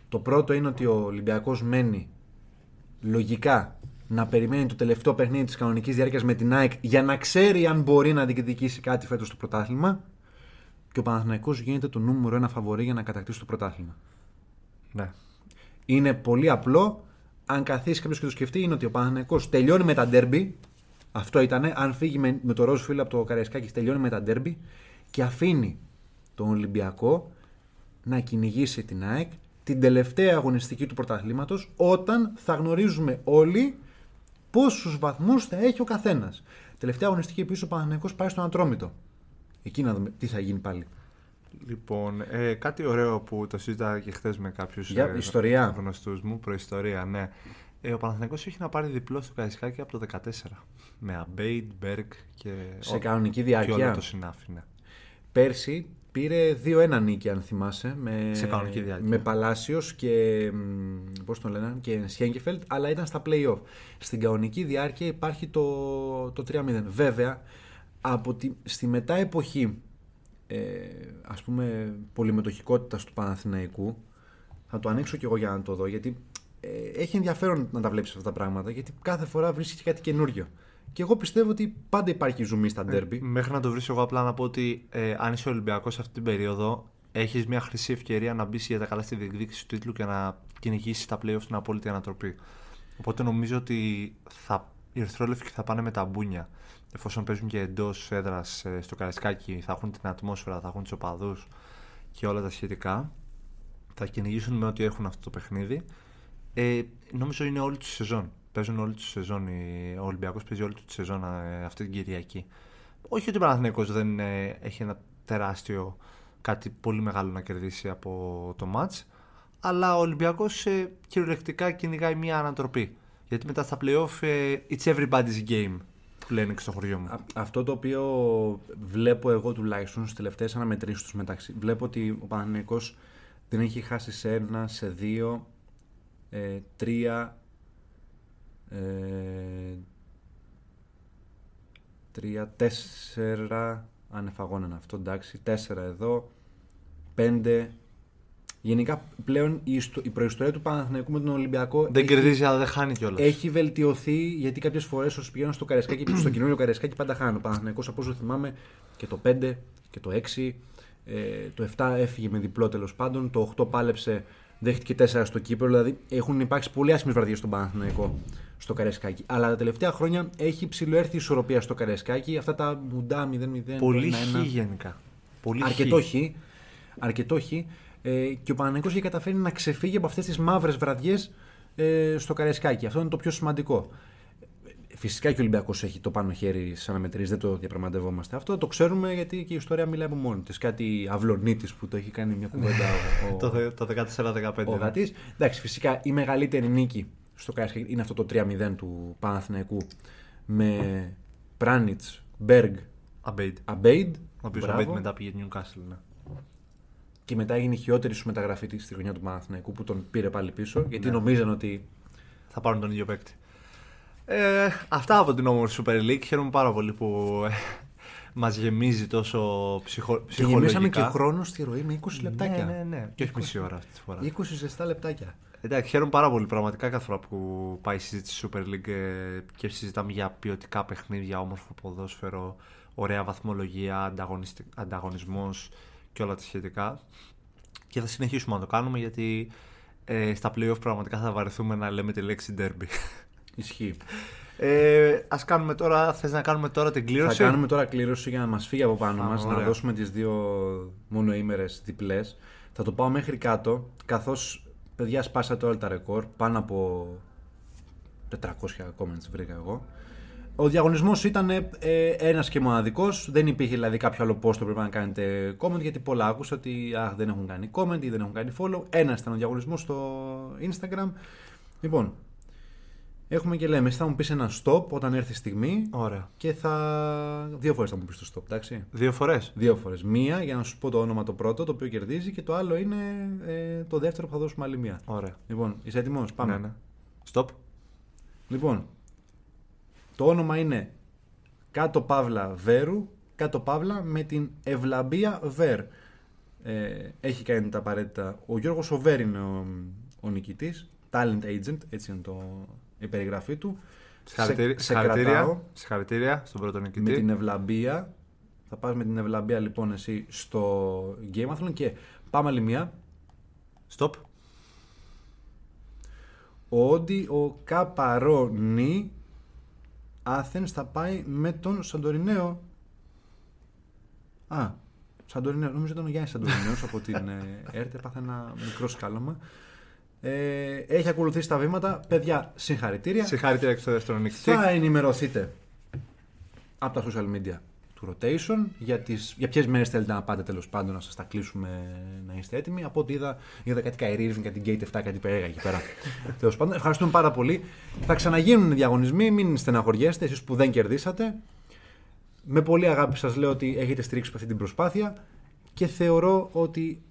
Το πρώτο είναι ότι ο Ολυμπιακός μένει λογικά να περιμένει το τελευταίο παιχνίδι της κανονικής διάρκειας με την ΑΕΚ για να ξέρει αν μπορεί να διεκδικήσει κάτι φέτος στο πρωτάθλημα. Και ο Παναθηναϊκός γίνεται το νούμερο ένα φαβορί για να κατακτήσει το πρωτάθλημα. Ναι. Είναι πολύ απλό. Αν καθίσει κάποιο και το σκεφτεί, είναι ότι ο Παναθηναϊκός τελειώνει με τα ντέρμπι. Αυτό ήτανε. Αν φύγει με, με το ροζ φίλο από το Καραϊσκάκι, τελειώνει με τα ντέρμπι και αφήνει τον Ολυμπιακό να κυνηγήσει την ΑΕΚ την τελευταία αγωνιστική του πρωταθλήματος, όταν θα γνωρίζουμε όλοι πόσους βαθμούς θα έχει ο καθένας. Τελευταία αγωνιστική επίσης ο Παναθηναϊκός πάει στον Ατρόμητο. Εκεί να δούμε τι θα γίνει πάλι. Λοιπόν, ε, κάτι ωραίο που το συζήτησα και χθες με κάποιους yeah, ε, γνωστούς μου, προϊστορία, ναι. Ε, ο Παναθηναϊκός έχει να πάρει διπλό στο Καραϊσκάκι από το δεκατέσσερα. Με Αμπέιντ, Μπέρκ και, σε ό, κανονική διάρκεια. Και όλο το συνάφινε. Πέρσι πήρε δύο ένα νίκη, αν θυμάσαι, με, σε κανονική διάρκεια. Με Παλάσιος και, πώς τον λένε, και Σχέγκεφελτ, αλλά ήταν στα play-off. Στην κανονική διάρκεια υπάρχει το, το τρία μηδέν. Βέβαια, από τη, στη μετά εποχή, Ε, ας πούμε, πολυμετοχικότητας του Παναθηναϊκού, θα το ανοίξω κι εγώ για να το δω, γιατί ε, έχει ενδιαφέρον να τα βλέπεις αυτά τα πράγματα, γιατί κάθε φορά βρίσκεις κάτι καινούριο. Και εγώ πιστεύω ότι πάντα υπάρχει ζουμί στα ντέρμπι. Ε, μέχρι να το βρεις, εγώ απλά να πω ότι ε, αν είσαι Ολυμπιακός αυτή την περίοδο, έχεις μια χρυσή ευκαιρία να μπεις για τα καλά στη διεκδίκηση του τίτλου και να κυνηγήσεις τα play-off στην απόλυτη ανατροπή. Οπότε νομίζω ότι θα, οι ερυθρόλευκοι θα πάνε με τα μπούνια. Εφόσον παίζουν και εντός έδρας στο Καραϊσκάκι, θα έχουν την ατμόσφαιρα, θα έχουν τους οπαδούς και όλα τα σχετικά. Θα κυνηγήσουν με ό,τι έχουν αυτό το παιχνίδι. Ε, νομίζω είναι όλη τη σεζόν. Παίζουν όλη τη σεζόν. Ο Ολυμπιακός παίζει όλη τη σεζόν αυτή την Κυριακή. Όχι ότι ο Παναθηναϊκός δεν έχει ένα τεράστιο, κάτι πολύ μεγάλο να κερδίσει από το μάτς, αλλά ο Ολυμπιακός ε, κυριολεκτικά κυνηγάει μια ανατροπή. γιατί μετά στα play-off it's everybody's game που λένε και στο χωριό μου. Α, αυτό το οποίο βλέπω εγώ τουλάχιστον στις τελευταίες αναμετρήσεις τους μεταξύ, βλέπω ότι ο Παναθηναϊκός δεν έχει χάσει σε ένα, σε δύο, ε, τρία, ε, τρία, τέσσερα, ανεφαγόνενα αυτό, εντάξει, τέσσερα εδώ, πέντε. Γενικά πλέον η, ιστο, η προϊστορία του Παναθηναϊκού με τον Ολυμπιακό δεν έχει, κερδίζει αλλά δεν χάνει κιόλας. Έχει βελτιωθεί, γιατί κάποιες φορές όσοι πηγαίνουν στο Καραϊσκάκι και στο καινούριο Καραϊσκάκι πάντα χάνουν. Ο Παναθηναϊκός από όσο θυμάμαι και το πέντε και το έξι, ε, το εφτά έφυγε με διπλό τέλος πάντων, το οκτώ πάλεψε, δέχτηκε τέσσερα στο κύπελλο. Δηλαδή έχουν υπάρξει πολύ άσχημες βραδιές στον Παναθηναϊκό στο Καραϊσκάκι. Αλλά τα τελευταία χρόνια έχει ψηλοέρθει η ισορροπία στο Καραϊσκάκι. Αυτά τα μπουντά μηδέν μηδέν. Πολύ χ γενικά. Αρκετό χ. Αρκετό χ. Ε, και ο Παναθηναϊκός έχει καταφέρει να ξεφύγει από αυτές τις μαύρες βραδιές ε, στο Καραϊσκάκι. Αυτό είναι το πιο σημαντικό. Φυσικά και ο Ολυμπιακός έχει το πάνω χέρι στις αναμετρήσεις, δεν το διαπραγματευόμαστε. Αυτό το ξέρουμε γιατί και η ιστορία μιλάει από μόνη της. Κάτι αυλονίτης που το έχει κάνει μια κουβέντα. ο, το δεκατέσσερα δεκαπέντε. Ο Γατής. Εντάξει, φυσικά η μεγαλύτερη νίκη στο Καραϊσκάκι είναι αυτό το τρία μηδέν του Παναθηναϊκού με Πράνιτς, Μπέργκ, Αμπέιντ. Ο οποίος Αμπέιντ μετά πήγε Νιουκάσιλ. Και μετά έγινε η χειρότερη σου μεταγραφή στη χρονιά του Παναθηναϊκού που τον πήρε πάλι πίσω, γιατί ναι, νομίζαν ότι θα πάρουν τον ίδιο παίκτη. Ε, αυτά από την όμορφη Super League. Χαίρομαι πάρα πολύ που ε, μας γεμίζει τόσο ψυχο, ψυχολογικά. Γεμίσαμε και χρόνο στη ροή με είκοσι λεπτάκια. Ναι, ναι, ναι. Και όχι είκοσι μισή ώρα αυτή τη φορά. είκοσι ζεστά λεπτάκια. Εντάξει, χαίρομαι πάρα πολύ πραγματικά κάθε φορά που πάει η συζήτηση Super League ε, και συζητάμε για ποιοτικά παιχνίδια, όμορφο ποδόσφαιρο, ωραία βαθμολογία, ανταγωνισμός και όλα τα σχετικά, και θα συνεχίσουμε να το κάνουμε γιατί ε, στα play-off πραγματικά θα βαρεθούμε να λέμε τη λέξη derby. Ισχύει. Ε, ας κάνουμε τώρα, θες να κάνουμε τώρα την κλήρωση? Θα κάνουμε τώρα κλήρωση για να μας φύγει από πάνω μας, να δώσουμε τις δύο μονοήμερες διπλές. Θα το πάω μέχρι κάτω, καθώς παιδιά σπάσατε όλα τα ρεκόρ, πάνω από τετρακόσια comments βρήκα εγώ. Ο διαγωνισμός ήταν ε, ένας και μοναδικός. Δεν υπήρχε δηλαδή κάποιο άλλο post που πρέπει να κάνετε comment, γιατί πολλά άκουσα ότι α, δεν έχουν κάνει comment ή δεν έχουν κάνει follow. Ένας ήταν ο διαγωνισμός στο Instagram. Λοιπόν, έχουμε και λέμε, εσύ θα μου πεις ένα stop όταν έρθει η στιγμή. Ωραία. Και θα... δύο φορές θα μου πεις το stop, εντάξει. Δύο φορές. Δύο φορές. Μία για να σου πω το όνομα το πρώτο, το οποίο κερδίζει, και το άλλο είναι ε, το δεύτερο που θα δώσουμε άλλη μία. Ωραία. Λοιπόν, είσαι έτοιμος? Πάμε. Ναι, ναι. Stop. Λοιπόν. Το όνομα είναι κάτω παύλα Βέρου, κάτω παύλα με την Ευλαμπία Βέρ. Ε, έχει κάνει τα απαραίτητα. Ο Γιώργος ο Βέρ είναι ο, ο νικητής, talent agent, έτσι είναι το, η περιγραφή του. Συγχαρητήρια, σε, σε συγχαρητήρια στον πρώτο νικητή. Με την Ευλαμπία, θα πας με την Ευλαμπία λοιπόν εσύ στο Gameathlon και πάμε άλλη μία. Stop. Ο Όντι ο Καπαρόνι Athens θα πάει με τον Σαντορινέο. Α, Σαντορινέο. Νομίζω ήταν ο Γιάννης Σαντορινέος από την ΕΡΤ. Έπαθε ένα μικρό σκάλωμα. Ε, έχει ακολουθήσει τα βήματα. Παιδιά, συγχαρητήρια. Συγχαρητήρια και στο δεύτερο νικητή. Θα ενημερωθείτε από τα social media του Rotation για, τις, για ποιες μέρες θέλετε να πάτε τέλος πάντων, να σας τα κλείσουμε, να είστε έτοιμοι. Από ό,τι είδα, είδα κάτι καηρίζουν και την Gate εφτά, κάτι περίεργα εκεί πέρα. Τέλος πάντων, ευχαριστούμε πάρα πολύ. Θα ξαναγίνουν οι διαγωνισμοί, μην στεναχωριέστε εσείς που δεν κερδίσατε. Με πολύ αγάπη σας λέω ότι έχετε στηρίξει αυτή την προσπάθεια και θεωρώ ότι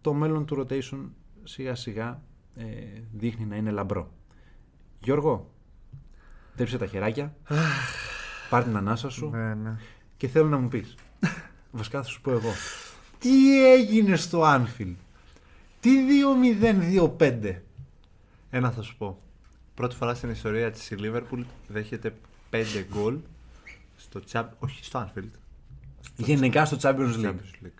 το μέλλον του Rotation σιγά σιγά ε, δείχνει να είναι λαμπρό. Γιώργο, δέψε τα χεράκια, πάρ' την ανάσα σου. Ναι, ναι. Και θέλω να μου πεις, βασικά θα σου πω εγώ, τι έγινε στο Άνφιλντ, τι δύο μηδέν δύο πέντε. Ένα θα σου πω. Πρώτη φορά στην ιστορία της η Λίβερπουλ δέχεται πέντε γκολ στο Champions, όχι στο Άνφιλντ. Γενικά στο Champions League.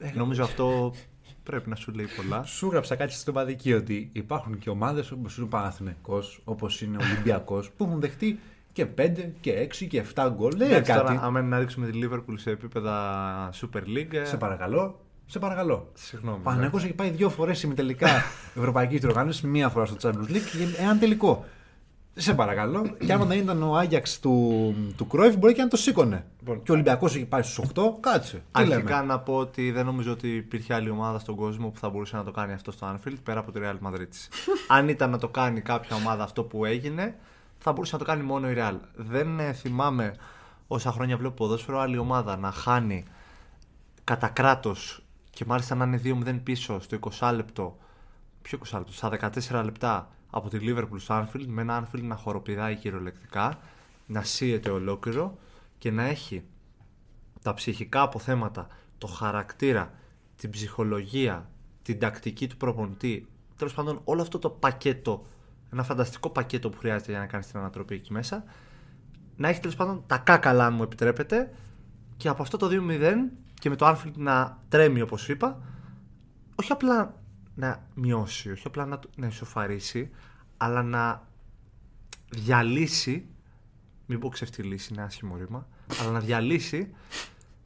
Ε, νομίζω αυτό πρέπει να σου λέει πολλά. Σου γράψα κάτι στην οπαδική ότι υπάρχουν και ομάδες όπως είναι ο Παναθηναϊκός, όπως είναι ο Ολυμπιακός, που έχουν δεχτεί και πέντε και έξι και εφτά γκολ. Λέει κάτι. Αν να ρίξουμε τη Λίβερπουλ σε επίπεδα Super League. Σε παρακαλώ. Σε παρακαλώ. Συγγνώμη. Ο Παναθηναϊκός έχει πάει δύο φορές ημιτελικά Ευρωπαϊκής Διοργάνωσης, μία φορά στο Champions League και έναν τελικό. Σε παρακαλώ. Και άμα δεν ήταν ο Άγιαξ του, του Κρόιφ, μπορεί και να το σήκωνε. Μπορεί. Και ο Ολυμπιακός έχει πάει στους οκτώ, κάτσε. Αρχικά να πω ότι δεν νομίζω ότι υπήρχε άλλη ομάδα στον κόσμο που θα μπορούσε να το κάνει αυτό στο Άνφιλντ πέρα από τη Ρεάλ Μαδρίτης. Αν ήταν να το κάνει κάποια ομάδα αυτό που έγινε, θα μπορούσε να το κάνει μόνο η Ρεάλ. Δεν ε, θυμάμαι όσα χρόνια βλέπω ποδόσφαιρο άλλη ομάδα να χάνει κατά κράτος και μάλιστα να είναι δύο μηδέν πίσω στο εικοστό λεπτό. Ποιο εικοστό λεπτό, στα δεκατέσσερα λεπτά. Από τη Λίβερπουλ στο Άνφιλντ, με ένα Άνφιλντ να χοροπηδάει κυριολεκτικά, να σύεται ολόκληρο και να έχει τα ψυχικά αποθέματα, το χαρακτήρα, την ψυχολογία, την τακτική του προπονητή. Τέλος πάντων, όλο αυτό το πακέτο, ένα φανταστικό πακέτο που χρειάζεται για να κάνει την ανατροπή εκεί μέσα. Να έχει τέλος πάντων τα κάκαλα, αν μου επιτρέπετε, και από αυτό το δύο μηδέν και με το Άνφιλντ να τρέμει, όπως είπα, όχι απλά να μειώσει, όχι απλά να, να ισοφαρίσει, αλλά να διαλύσει, μην πω ξεφτυλίσει, είναι άσχημο ρήμα, αλλά να διαλύσει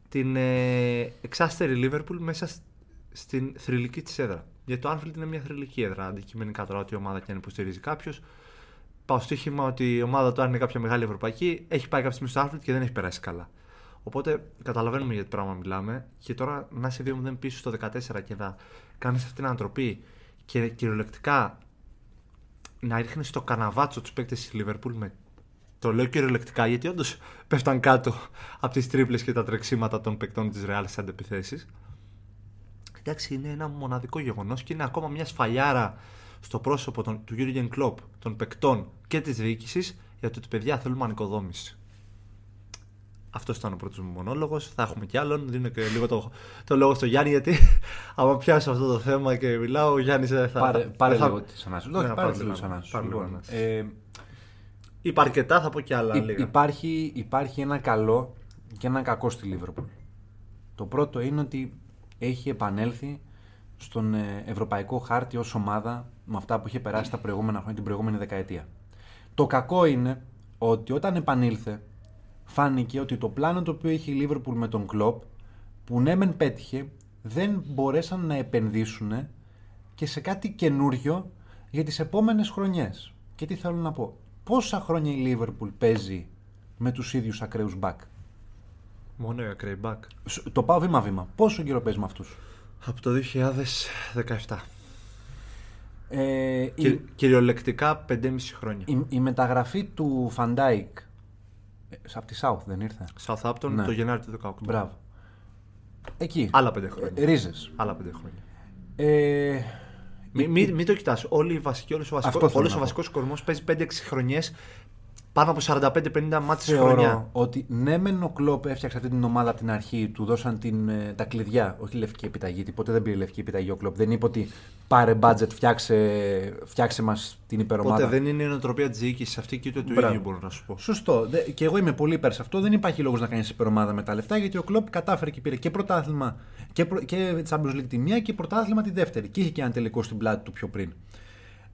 την ε, εξάστερη Λίβερπουλ μέσα στην θρυλική της έδρα. Γιατί το Άνφιλντ είναι μια θρυλική έδρα, αντικειμενικά τώρα, ό,τι ομάδα και αν υποστηρίζει κάποιος. Πάω στοίχημα ότι η ομάδα του, αν είναι κάποια μεγάλη ευρωπαϊκή, έχει πάει κάποια στιγμή στο Άνφιλντ και δεν έχει περάσει καλά. Οπότε καταλαβαίνουμε για τι πράγμα μιλάμε. Και τώρα να είσαι δύο μηδέν πίσω στο δεκατέσσερα και να κάνεις αυτή την ανατροπή και κυριολεκτικά να ρίχνεις το καναβάτσο τους παίκτες της Λίβερπουλ. Με... Το λέω κυριολεκτικά γιατί όντως πέφταν κάτω από τις τρίπλες και τα τρεξίματα των παικτών της Ρεάλ στις αντεπιθέσεις. Εντάξει, είναι ένα μοναδικό γεγονός και είναι ακόμα μια σφαλιάρα στο πρόσωπο των, του Γιούργεν Κλοπ, των παικτών και της διοίκησης, για το ότι παιδιά θέλουμε ανοικοδόμηση. Αυτός ήταν ο πρώτος μου μονόλογος. Θα έχουμε κι άλλον. Δίνω και λίγο το, το λόγο στο Γιάννη, γιατί άμα πιάσω αυτό το θέμα και μιλάω, ο Γιάννης θα... Πάρε, θα, πάρε θα, λίγο τη ανάσου. Όχι, πάρε λίγο τη ανάσου. Υπάρχει αρκετά, θα πω κι άλλα. Υ, υπάρχει, υπάρχει ένα καλό και ένα κακό στη Λίβερπουλ. Το πρώτο είναι ότι έχει επανέλθει στον ευρωπαϊκό χάρτη ως ομάδα με αυτά που είχε περάσει τα προηγούμενα χρόνια, την προηγούμενη δεκαετία. Το κακό είναι ότι όταν επανήλθε, φάνηκε ότι το πλάνο το οποίο είχε η Λίβερπουλ με τον Κλοπ, που ναι μεν πέτυχε, δεν μπορέσαν να επενδύσουν και σε κάτι καινούριο για τις επόμενες χρονιές. Και τι θέλω να πω, πόσα χρόνια η Λίβερπουλ παίζει με τους ίδιους ακραίους μπακ? Μόνο οι ακραίοι μπακ. Το πάω βήμα-βήμα. Πόσο καιρό παίζει με αυτούς? Από το δύο χιλιάδες δεκαεπτά. Ε, Κυ- η... Κυριολεκτικά πεντέμισι χρόνια. Η, η μεταγραφή του Φαντάικ από τη South δεν ήρθε? Southampton, ναι. Το Γενάρη του δύο χιλιάδες δεκαοκτώ. Μπράβο. Εκεί. Άλλα πέντε χρόνια. Ρίζες. Άλλα πέντε χρόνια. Ε... Μην μη, μη το κοιτάς. Όλοι οι βασικοί, όλος ο βασικός, όλος ο βασικός κορμός παίζει πέντε έξι χρονιές, πάνω από σαράντα πέντε πενήντα μάτς χρονιά. Θεωρώ ότι ναι μεν ο Κλοπ έφτιαξε αυτή την ομάδα από την αρχή, του δώσαν την, τα κλειδιά, όχι λευκή επιταγή, ποτέ δεν πήρε λευκή επιταγή ο Κλοπ. Δεν είπε ότι πάρε μπάτζετ, φτιάξε, φτιάξε μας την υπερομάδα. Οπότε δεν είναι η νοοτροπία της διοίκησης αυτή και ούτε του ίδιου, μπορώ να σου πω. Σωστό. Και εγώ είμαι πολύ υπέρ σε αυτό. Δεν υπάρχει λόγος να κάνεις υπερομάδα με τα λεφτά, γιατί ο Κλοπ κατάφερε και πήρε και πρωτάθλημα και, προ, και Champions League τη μία και πρωτάθλημα τη δεύτερη. Και είχε και ένα τελικό στην πλάτη του πιο πριν.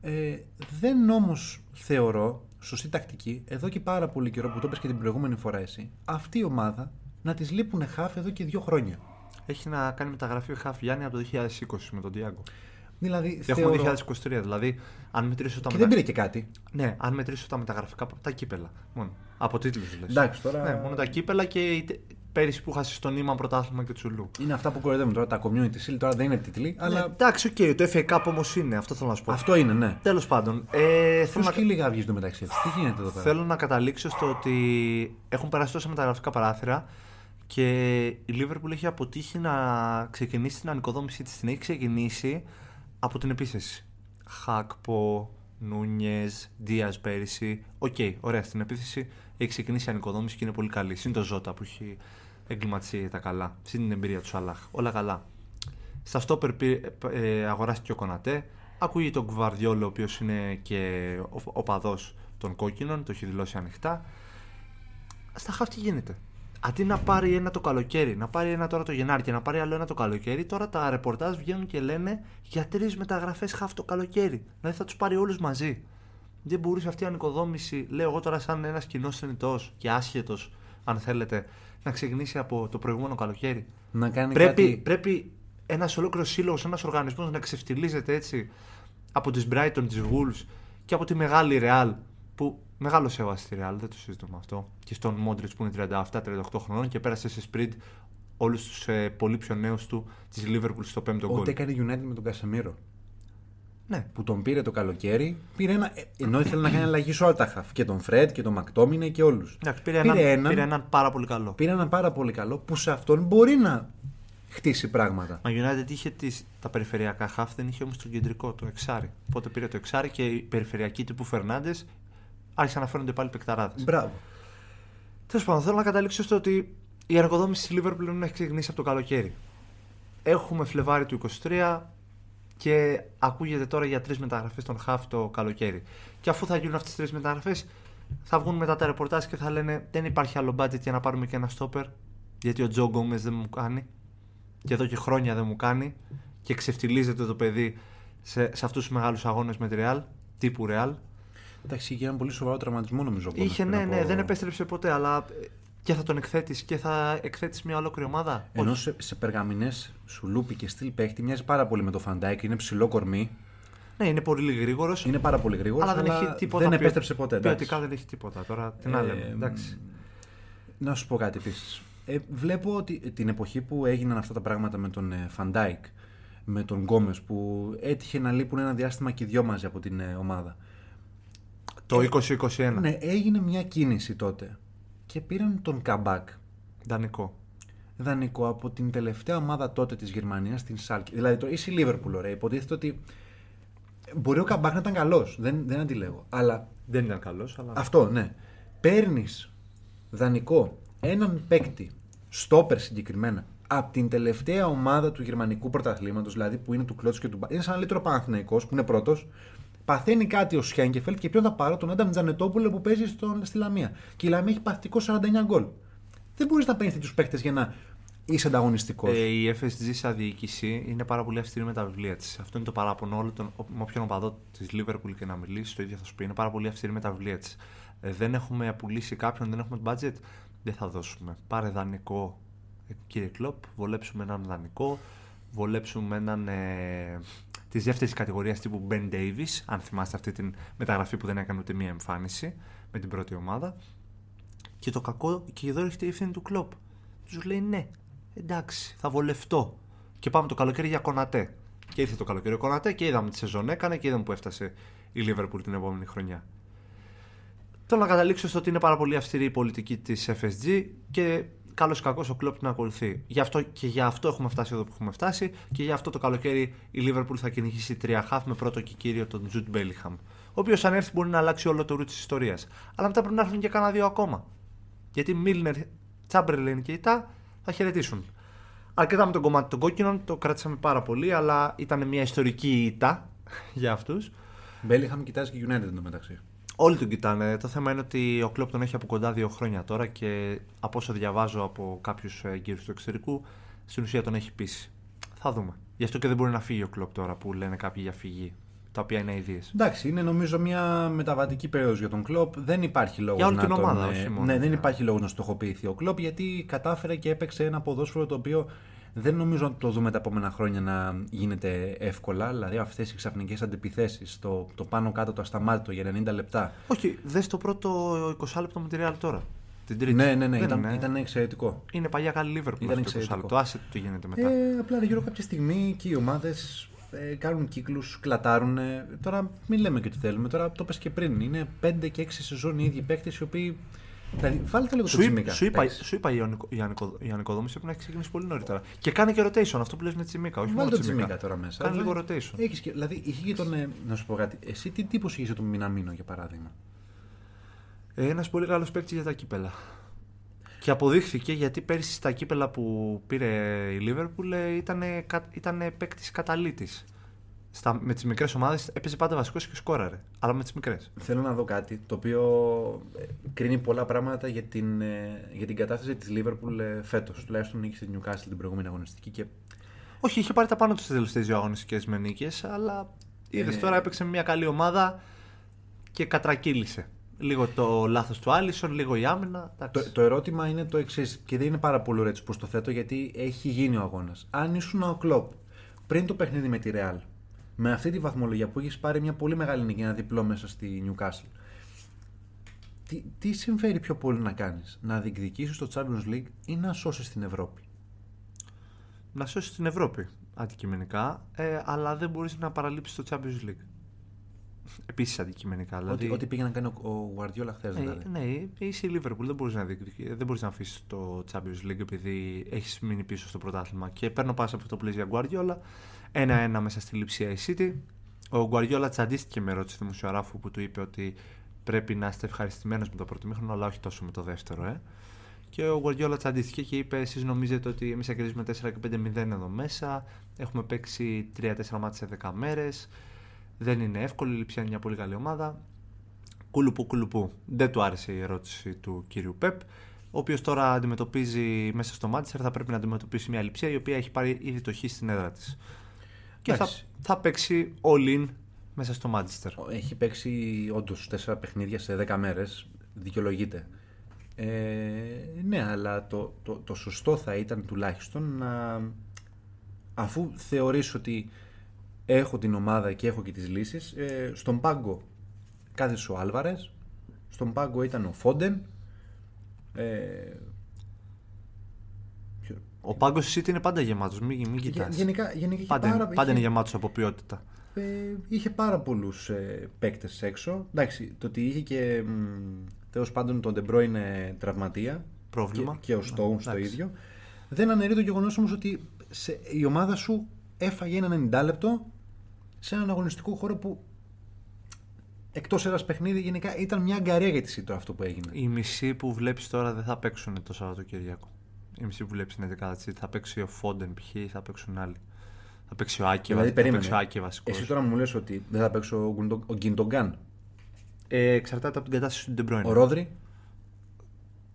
Ε, δεν όμως θεωρώ. Σωστή τακτική, εδώ και πάρα πολύ καιρό, που το είπες και την προηγούμενη φορά εσύ, αυτή η ομάδα να της λείπουνε χάφ εδώ και δύο χρόνια. Έχει να κάνει μεταγραφή χάφ, Γιάννη, από το δύο χιλιάδες είκοσι με τον Τιάγκο. Δηλαδή, έχουμε θεωρώ... δύο χιλιάδες είκοσι τρία, δηλαδή αν μετρήσω τα μεταγραφικά. Και μετα... δεν πήρε και κάτι. Ναι, αν μετρήσω τα μεταγραφικά από τα κύπελα. Μόνο. Από τίτλους λες. Εντάξει, τώρα... Ναι, μόνο τα κύπελα και πέρυσι που χάσει στον Νίμα πρωτάθλημα και τσουλού. Είναι αυτά που κοροϊδεύουμε τώρα, τα community shield τώρα δεν είναι τίτλοι. Αλλά... Ναι, εντάξει, οκ, okay, το εφ έι Cup όμως είναι, αυτό θέλω να σου πω. Αυτό είναι, ναι. Τέλος πάντων. Ε, Πώς θέλω... και λίγα βγεις μεταξύ τους, τι γίνεται εδώ πέρα. Θέλω να καταλήξω στο ότι έχουν περάσει τόσα μεταγραφικά παράθυρα και η Liverpool έχει αποτύχει να ξεκινήσει την ανοικοδόμησή της. Την έχει ξεκινήσει από την επίθεση. Χάκπο, Νούνιες, Ντίας πέρυσι. Οκ, okay, ωραία, στην επίθεση έχει ξεκινήσει η ανοικοδόμηση και είναι πολύ καλή. Συν το Ζώτα που έχει. Εγκληματιστεί τα καλά, συν την εμπειρία του Σαλάχ. Όλα καλά. Στα στόπερ ε, αγοράστηκε ο Κονατέ. Ακούγεται τον Γκουαρδιόλα, ο οποίος είναι και οπαδός των κόκκινων, το έχει δηλώσει ανοιχτά. Στα χαφ τι γίνεται? Αντί να πάρει ένα το καλοκαίρι, να πάρει ένα τώρα το Γενάρη και να πάρει άλλο ένα το καλοκαίρι, τώρα τα ρεπορτάζ βγαίνουν και λένε για τρεις μεταγραφές χαφ το καλοκαίρι. Δηλαδή θα τους πάρει όλους μαζί. Δεν μπορούσε αυτή η ανοικοδόμηση, λέω εγώ τώρα, σαν ένας κοινός θνητός και άσχετος, αν θέλετε, να ξεκινήσει από το προηγούμενο καλοκαίρι? Να κάνει πρέπει, κάτι... πρέπει ένας ολόκληρος σύλλογος, ένας οργανισμός να ξεφτιλίζεται έτσι από τις Brighton, τις Wolves και από τη μεγάλη Real, που Μεγάλο σέβαση στη Ρεάλ, δεν το συζητούμε αυτό. Και στον Μόντριτς που είναι τριάντα επτά τριάντα οκτώ χρονών και πέρασε σε σπριντ όλους τους ε, πολύ πιο νέους του της Λίβερπουλ στο πέμπτο γκολ. Ό,τι έκανε United με τον Κασεμίρο. Ναι. Που τον πήρε το καλοκαίρι, πήρε ένα, ενώ ήθελε να κάνει αλλαγή σε όλα τα χαφ. Και τον Φρεντ και τον Μακτόμινε και όλους. Ναι, πήρε, πήρε, ένα, ένα, πήρε έναν πάρα πολύ καλό. Πήρε έναν πάρα πολύ καλό που σε αυτόν μπορεί να χτίσει πράγματα. Μα United είχε τις, τα περιφερειακά χαφ, δεν είχε όμως το κεντρικό, το εξάρι. Οπότε πήρε το εξάρι και η περιφερειακή τύπου Φερνάντες. Άρχισαν να φαίνονται πάλι παικταράδες. Μπράβο. Τέλος πάντων, θέλω να καταλήξω στο ότι η αργοδόμηση τη Λίβερπουλ έχει ξεκινήσει από το καλοκαίρι. Έχουμε Φλεβάρι του είκοσι τρία και ακούγεται τώρα για τρεις μεταγραφές στον χαφ το καλοκαίρι. Και αφού θα γίνουν αυτές τις τρεις μεταγραφές, θα βγουν μετά τα ρεπορτάζ και θα λένε δεν υπάρχει άλλο budget για να πάρουμε και ένα στόπερ. Γιατί ο Τζο Γκόμες δεν μου κάνει. Και εδώ και χρόνια δεν μου κάνει. Και ξεφτιλίζεται το παιδί σε, σε αυτούς τους μεγάλους αγώνες με τη Ρεάλ, τύπου Ρεάλ. Εντάξει, είχε έναν πολύ σοβαρό τραυματισμό νομίζω. Είχε, ναι, ναι, από... δεν επέστρεψε ποτέ, αλλά και θα τον εκθέτεις και θα εκθέτεις μια ολόκληρη ομάδα. Ενώ σε, σε περγαμηνές σου λούπι και στυλ παίχτη μοιάζει πάρα πολύ με το Φαντάικ, είναι ψηλό κορμί. Ναι, είναι πολύ γρήγορος. Είναι πάρα πολύ γρήγορος, αλλά, αλλά δεν, έχει τίποτα δεν επέστρεψε ποτέ. Εντάξει. Ποιοτικά δεν έχει τίποτα. Τώρα την ε, άλλη. Εντάξει. Να σου πω κάτι επίσης. Ε, βλέπω ότι την εποχή που έγιναν αυτά τα πράγματα με τον Φαντάικ, με τον Γκόμες, που έτυχε να λείπουν ένα διάστημα και οι δυο μαζί από την ομάδα. Το είκοσι είκοσι ένα. Ναι, έγινε μια κίνηση τότε και πήραν τον Καμπάκ. Δανεικό. Δανεικό από την τελευταία ομάδα τότε της Γερμανίας, την Σάλκη. Δηλαδή το ίσι Λίβερπουλ, ωραία. Υποτίθεται ότι μπορεί ο Καμπάκ να ήταν καλός. Δεν, δεν αντιλέγω. Αλλά... δεν ήταν καλός, αλλά. Αυτό, ναι. Παίρνεις δανεικό έναν παίκτη, στόπερ συγκεκριμένα, από την τελευταία ομάδα του γερμανικού πρωταθλήματος, δηλαδή που είναι του Κλότσου και του Μπα. Είναι σαν λίτρο Παναθηναϊκός που είναι πρώτος. Παθαίνει κάτι ο Σχένκεφελτ και ποιον θα πάρω, τον Άνταμ Τζανετόπουλο που παίζει στον, στη Λαμία. Και η Λαμία έχει παθητικό σαράντα εννέα γκολ. Δεν μπορεί να παίρνει τέτοιου παίκτε για να είσαι ανταγωνιστικό. Ε, η Εφ Ες Τζι σαν διοίκηση είναι πάρα πολύ αυστηρή με τα βιβλία τη. Αυτό είναι το παράπονο όλων των. Με όποιον οπαδό τη Λίβερπουλ και να μιλήσει, το ίδιο θα σου πει. Είναι πάρα πολύ αυστηρή με τα βιβλία τη. Ε, δεν έχουμε πουλήσει κάποιον, δεν έχουμε budget. Δεν θα δώσουμε. Πάρε δανεικό, κύριε Κλοπ, βολέψουμε έναν δανεικό, βολέψουμε έναν. Ε... τη δεύτερη κατηγορία τύπου Μπεν Ντέιβις, αν θυμάστε αυτή την μεταγραφή που δεν έκανε ούτε μία εμφάνιση με την πρώτη ομάδα. Και το κακό, και εδώ έρχεται η ευθύνη του Κλοπ. Τους λέει ναι, εντάξει, θα βολευτώ. Και πάμε το καλοκαίρι για Κονατέ. Και ήρθε το καλοκαίρι ο Κονατέ και είδαμε τι σεζόν έκανε και είδαμε που έφτασε η Λίβερπουλ την επόμενη χρονιά. Θέλω να καταλήξω στο ότι είναι πάρα πολύ αυστηρή η πολιτική της Εφ Ες Τζι και καλώς ή κακώς ο Κλοπ να ακολουθεί. Γι' αυτό και γι' αυτό έχουμε φτάσει εδώ που έχουμε φτάσει και γι' αυτό το καλοκαίρι η Λίβερπουλ θα κυνηγήσει τρία χαφ με πρώτο και κύριο τον Τζουτ Μπέλιχαμ. Ο οποίος αν έρθει μπορεί να αλλάξει όλο το ρου της ιστορίας. Αλλά μετά πρέπει να έρθουν και κάνα δύο ακόμα. Γιατί Μίλνερ, Τσάμπερλεν και Ιτά θα χαιρετήσουν. Αρκετά με το κομμάτι των κόκκινων, το κράτησαμε πάρα πολύ, αλλά ήταν μια ιστορική ήττα για αυτούς. Μπέλιχαμ κοιτάζει και United εντωμεταξύ. Όλοι τον κοιτάνε. Το θέμα είναι ότι ο Κλοπ τον έχει από κοντά δύο χρόνια τώρα και από όσο διαβάζω από κάποιους γύρους του εξωτερικού, στην ουσία τον έχει πείσει. Θα δούμε. Γι' αυτό και δεν μπορεί να φύγει ο Κλοπ τώρα που λένε κάποιοι για φυγή, τα οποία είναι αηδίες. Εντάξει, είναι νομίζω μια μεταβατική περίοδος για τον Κλοπ. Δεν υπάρχει λόγος για όλη την να ομάδα, τον... όχι μόνο. Ναι, δεν υπάρχει λόγος να στοχοποιηθεί ο Κλοπ γιατί κατάφερε και έπαιξε ένα ποδόσφαιρο το οποίο δεν νομίζω να το δούμε τα επόμενα χρόνια να γίνεται εύκολα. Δηλαδή, αυτές οι ξαφνικές αντιπιθέσεις, το, το πάνω κάτω, το ασταμάτητο για ενενήντα λεπτά. Όχι, δες το πρώτο είκοσι λεπτό με τη Real τώρα. Την τρίτη. Ναι, ναι, ναι, ήταν, ναι. Ήταν εξαιρετικό. Είναι παλιά καλή Λίβερπουλ. Ήταν εξαιρετικό. Το asset του γίνεται μετά. Ε, απλά γύρω κάποια στιγμή και οι ομάδες ε, κάνουν κύκλους, κλατάρουν. Ε, τώρα, μην λέμε και τι θέλουμε. Τώρα το πες και πριν. Είναι πέντε και έξι σεζόν οι ίδιοι παίκτες οι οποίοι. Βάλτε λίγο το τσιμίκα. Σου είπα, σου είπα η, ανικο, η ανοικοδόμηση που να έχει ξεκινήσει πολύ νωρίτερα. Και κάνει και rotation, αυτό που λες με τσιμίκα. Όχι μόνο το τσιμίκα. τσιμίκα τώρα μέσα. Κάνει λίγο rotation. Έχεις και, δηλαδή, είχε και τον. Ε, να σου πω κάτι. Εσύ τι τύπος είχε τον Μιναμίνο για παράδειγμα. Ε, ένας πολύ καλός παίκτης για τα κύπελα. Και αποδείχθηκε γιατί πέρσι στα κύπελα που πήρε η Λίβερπουλ ήταν παίκτης καταλήτης. Στα, με τις μικρές ομάδες έπαιζε πάντα βασικός και σκόραρε. Αλλά με τις μικρές. Θέλω να δω κάτι το οποίο κρίνει πολλά πράγματα για την, για την κατάσταση της Λίβερπουλ φέτος. Τουλάχιστον νίκησε την Νιουκάσιλ την προηγούμενη αγωνιστική. Και... όχι, είχε πάρει τα πάνω του στις τελευταίες δύο αγωνιστικές με νίκες. Αλλά είδες ε... τώρα έπαιξε μια καλή ομάδα και κατρακύλησε. Λίγο το λάθος του Άλισον, λίγο η άμυνα. Το, το ερώτημα είναι το εξής. Και δεν είναι πάρα πολύ ωραίο που το θέτω γιατί έχει γίνει ο αγώνας. Αν ήσουν ο Κλοπ πριν το παιχνίδι με τη Ρεάλ. Με αυτή τη βαθμολογία που έχεις πάρει μια πολύ μεγάλη νίκη, ένα διπλό μέσα στη Newcastle. τι, τι συμφέρει πιο πολύ να κάνεις, να διεκδικήσεις το Champions League ή να σώσεις την Ευρώπη? Να σώσεις την Ευρώπη αντικειμενικά, ε, αλλά δεν μπορείς να παραλείψεις το Champions League. Επίσης αντικειμενικά. Δηλαδή... Ό,τι, ό,τι πήγε να κάνει ο Γκουαρδιόλα χθες, δηλαδή. Ναι, ναι, είσαι η Λίβερπουλ. Δεν μπορείς να, να αφήσεις το Champions League επειδή έχεις μείνει πίσω στο πρωτάθλημα. Και παίρνω πάσα από το πλαίσιο Γκουαρδιόλα. ένα-ένα μέσα στη λειψία η City. Ο Γκουαρδιόλα τσαντίστηκε με ερώτηση δημοσιογράφου που του είπε ότι πρέπει να είστε ευχαριστημένος με το πρώτο μήχρονο, αλλά όχι τόσο με το δεύτερο. Ε. Και ο Γκουαρδιόλα τσαντίστηκε και είπε: εσείς νομίζετε ότι εμείς κερδίζουμε τέσσερα και πέντε μηδέν εδώ μέσα. Έχουμε παίξει τρία τέσσερα μάτς σε δέκα μέρες. Δεν είναι εύκολη, η Λιψία είναι μια πολύ καλή ομάδα. Κουλουπού, κουλουπού. Δεν του άρεσε η ερώτηση του κύριου Πεπ, ο οποίος τώρα αντιμετωπίζει μέσα στο Μάντσεστερ, θα πρέπει να αντιμετωπίσει μια Λιψία η οποία έχει πάρει ήδη το χ στην έδρα της. Και θα, θα παίξει all-in μέσα στο Μάντσεστερ. Έχει παίξει όντως τέσσερα παιχνίδια σε δέκα μέρες. Δικαιολογείται. Ε, ναι, αλλά το, το, το σωστό θα ήταν τουλάχιστον να, αφού θεωρείς ότι έχω την ομάδα και έχω και τις λύσεις. Ε, στον πάγκο κάθεσε ο Άλβαρες, στον πάγκο ήταν ο Φόντεν. Ε, ποιο... Ο πάγκος της City είναι πάντα γεμάτος, μην, μην κοιτάς. Γενικά, γενικά πάντα, πάρα, πάντα είχε... είναι γεμάτος από ποιότητα. Ε, είχε πάρα πολλούς ε, παίκτες έξω. Εντάξει, το ότι είχε και τέλος πάντων τον Ντεμπρόι είναι τραυματία. Πρόβλημα. Και, και ο Στόουν στο ίδιο. Δεν αναιρεί το γεγονός όμως ότι σε, η ομάδα σου έφαγε ένα ενενήντα λεπτό σε έναν αγωνιστικό χώρο που εκτός ένας παιχνίδι γενικά ήταν μια αγκαρία για τη ΣΥΤΟ αυτό που έγινε. Οι μισοί που βλέπεις τώρα δεν θα παίξουν το Σαββατοκύριακο. Οι μισοί που βλέπεις είναι δεκατατσί. Θα παίξει ο Φόντεν π.χ. θα παίξουν άλλοι. Θα παίξει ο Άκεβα. Δηλαδή, θα παίξει ο Άκεβα. Εσύ τώρα μου λες ότι δεν θα παίξει ο Γκιντογκάν. Ε, εξαρτάται από την κατάσταση του Ντεμπρόινε. Ο Ρόδρι.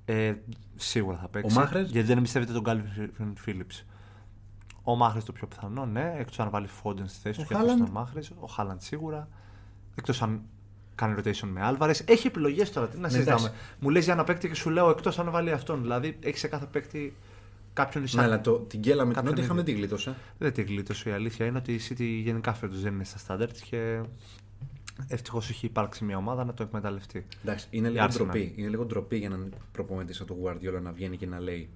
Ε, σίγουρα θα παίξει. Ο Μάχρες. Γιατί δεν εμπιστεύεται τον Γκάλβιν Φίλιπς. Ο Μάχρες το πιο πιθανό, ναι, εκτός αν βάλει Φόντεν στη θέση του και αυτός τον Μάχρες. Ο Χάλαντ σίγουρα. Εκτός αν κάνει rotation με Άλβαρες. Έχει επιλογές τώρα, τι να συζητάμε. Μου λες για ένα παίκτη και σου λέω εκτός αν βάλει αυτόν. Δηλαδή έχει σε κάθε παίκτη κάποιον εισάγει. Ναι, αλλά το, την γκέλα με την Νότιχαμ δεν την γλίτωσε. Δεν την γλίτωσε. Η αλήθεια είναι ότι η City γενικά φέτος δεν είναι στα στάνταρτ και ευτυχώς έχει υπάρξει μια ομάδα να το εκμεταλλευτεί. Εντάξει, είναι λίγο, ντροπή. είναι λίγο ντροπή για έναν προπονητή σαν τον Γκουαρδιόλα να βγαίνει και να λέει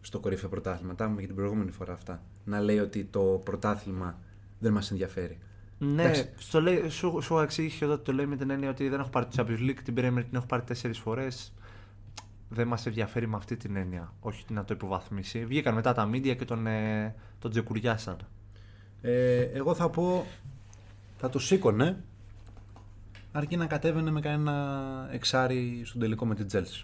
στο κορυφαίο πρωτάθλημα. Τα είπαμε και την προηγούμενη φορά αυτά. Να λέει ότι το πρωτάθλημα δεν μας ενδιαφέρει. Ναι, εντάξει. Στο λέει, σου, σου εξήγησε εδώ ότι το λέει με την έννοια ότι δεν έχω πάρει το Champions League, την Premier την έχω πάρει τέσσερις φορές. Δεν μας ενδιαφέρει με αυτή την έννοια. Όχι να το υποβαθμίσει. Βγήκαν μετά τα μίντια και τον, ε, τον τζεκουριάσαν. Ε, εγώ θα πω. Θα το σήκωνε. Αρκεί να κατέβαινε με κανένα εξάρι στον τελικό με την Chelsea.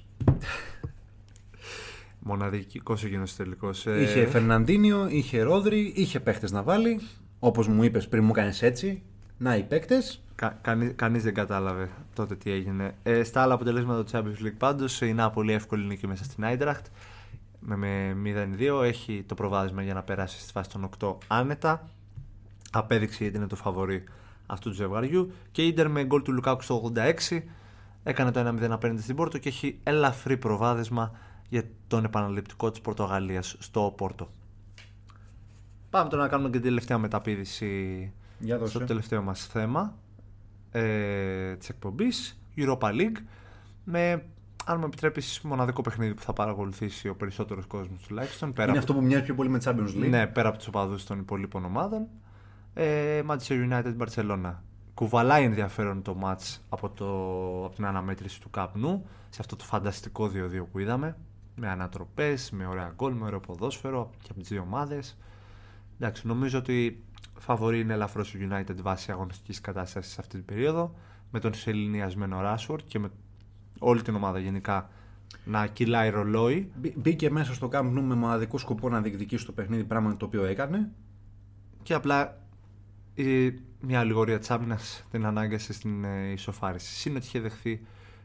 Μοναδικός εκείνος τελικός. Είχε Φερναντίνιο, είχε Ρόδρι, είχε παίχτες να βάλει. Όπως μου είπες πριν, μου κάνεις έτσι. Να, οι παίχτες. Κα, κανεί, κανείς δεν κατάλαβε τότε τι έγινε. Ε, στα άλλα αποτελέσματα του Champions League πάντως, η Νάπολη εύκολη νίκη μέσα στην Άιντραχτ. Με, με μηδέν δύο έχει το προβάδισμα για να περάσει στη φάση των οκτώ άνετα. Απέδειξε γιατί είναι το φαβορί αυτού του ζευγαριού. Και η Ίντερ με γκολ του Λουκάκου στο ογδόντα έξι έκανε το ένα μηδέν απέναντι στην Πόρτο και έχει ελαφρύ προβάδισμα για τον επαναληπτικό της Πορτογαλίας στο Πόρτο. Πάμε τώρα να κάνουμε και την τελευταία μεταπήδηση στο τελευταίο μας θέμα ε, της εκπομπής, Europa League, με, αν μου επιτρέπεις, μοναδικό παιχνίδι που θα παρακολουθήσει ο περισσότερος κόσμος τουλάχιστον. Είναι από... αυτό που μοιάζει πιο πολύ με Champions League. Ναι, πέρα από τους οπαδούς των υπολείπων ομάδων. Ε, Manchester United, Barcelona. Κουβαλάει ενδιαφέρον το μάτς από, το, από την αναμέτρηση του Camp Nou σε αυτό το φανταστικό δύο δύο που είδαμε. Με ανατροπές, με ωραία γκολ, με ωραίο ποδόσφαιρο και από τις δύο ομάδες. Εντάξει, νομίζω ότι φαβορεί είναι ελαφρώς ο United βάσει αγωνιστικής κατάστασης σε αυτή την περίοδο, με τον σεληνιασμένο Rashford και με όλη την ομάδα γενικά να κυλάει ρολόι. Μπήκε μέσα στο Camp Nou με μοναδικό σκοπό να διεκδικήσει το παιχνίδι, πράγμα το οποίο έκανε. Και απλά η, μια αλληγορία της άμυνας την ανάγκασε στην ε, ισοφάριση. Συν ότι είχε δεχθεί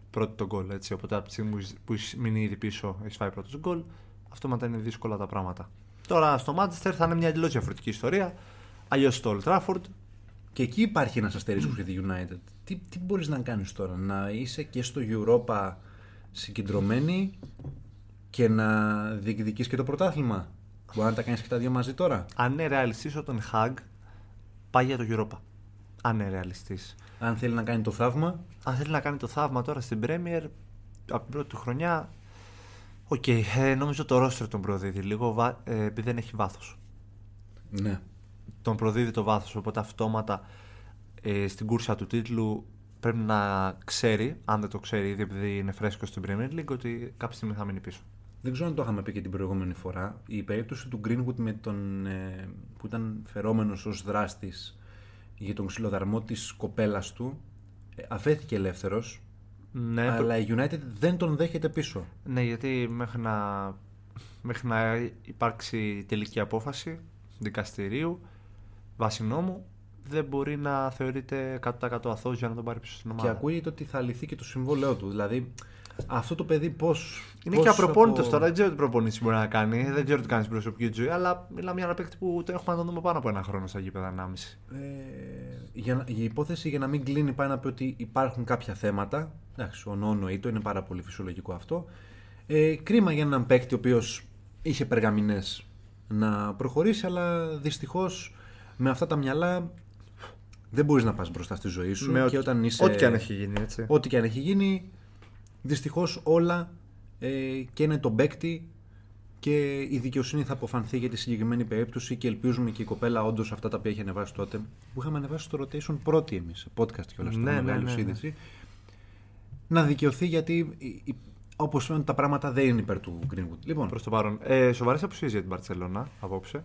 πρώτο τον γκολ. Έτσι, οπότε από τη στιγμή που μείνει ήδη πίσω, έχει φάει πρώτο γκολ, αυτόματα είναι δύσκολα τα πράγματα. Τώρα στο Manchester θα είναι μια εντελώς διαφορετική ιστορία. Αλλιώς στο Old Trafford. Και εκεί υπάρχει ένας αστερίσκος για τη United. Τι, τι μπορείς να κάνεις τώρα, να είσαι και στο Europa συγκεντρωμένη και να διεκδικείς και το πρωτάθλημα? Μπορεί να τα κάνεις και τα δύο μαζί τώρα. Αν είναι ρεαλιστής ο Ten Hag, πάει για το Europa. Αν είναι ρεαλιστής. Αν θέλει να κάνει το θαύμα. Αν θέλει να κάνει το θαύμα τώρα στην Premier, από την πρώτη του χρονιά. Οκ, okay, ε, νομίζω το ρόστερ τον προδίδει λίγο, ε, επειδή δεν έχει βάθος. Ναι. Τον προδίδει το βάθος, οπότε αυτόματα ε, στην κούρσα του τίτλου πρέπει να ξέρει, αν δεν το ξέρει ήδη επειδή είναι φρέσκο στην Premier League, ότι κάποια στιγμή θα μείνει πίσω. Δεν ξέρω αν το είχαμε πει και την προηγούμενη φορά. Η περίπτωση του Greenwood με τον, ε, που ήταν φερόμενος ως δράστης για τον ξυλοδαρμό της κοπέλας του, ε, αφέθηκε ελεύθερος. Ναι, αλλά η United δεν τον δέχεται πίσω. Ναι, γιατί μέχρι να, μέχρι να υπάρξει τελική απόφαση δικαστηρίου βάσει νόμου δεν μπορεί να θεωρείται εκατό τοις εκατό αθώος για να τον πάρει πίσω στην ομάδα. Και ακούγεται ότι θα λυθεί και το συμβόλαιό του. Δηλαδή αυτό το παιδί πώς. Είναι πώς και απροπόνητος από... τώρα. Δεν ξέρω τι προπονήσεις μπορεί να κάνει. Δεν ξέρω τι κάνει στην προσωπική του ζωή. Αλλά μιλάμε για ένα παίκτη που το έχουμε να τον δούμε πάνω από ένα χρόνο στα γήπεδα, ενάμιση. Η υπόθεση για να μην κλείνει πάει να πει ότι υπάρχουν κάποια θέματα. Εντάξει, ο νόνο ή το είναι πάρα πολύ φυσιολογικό αυτό. Ε, κρίμα για έναν παίκτη ο οποίος είχε περγαμηνές να προχωρήσει, αλλά δυστυχώς με αυτά τα μυαλά δεν μπορείς να πας μπροστά στη ζωή σου. Και ό, όταν είσαι, ό,τι και αν έχει γίνει, έτσι. Ό,τι και αν έχει γίνει, δυστυχώς όλα ε, και είναι τον παίκτη και η δικαιοσύνη θα αποφανθεί για τη συγκεκριμένη περίπτωση και ελπίζουμε και η κοπέλα όντως αυτά τα οποία είχε ανεβάσει τότε. Που είχαμε ανεβάσει στο Rotation πρώτη εμείς, σε podcast και όλα αυτά. Ναι, ναι, ναι, ναι. Να δικαιωθεί γιατί όπως φαίνονται τα πράγματα δεν είναι υπέρ του Greenwood. Λοιπόν, προς το παρόν. Ε, σοβαρές απουσίες για την Μπαρτσελώνα απόψε.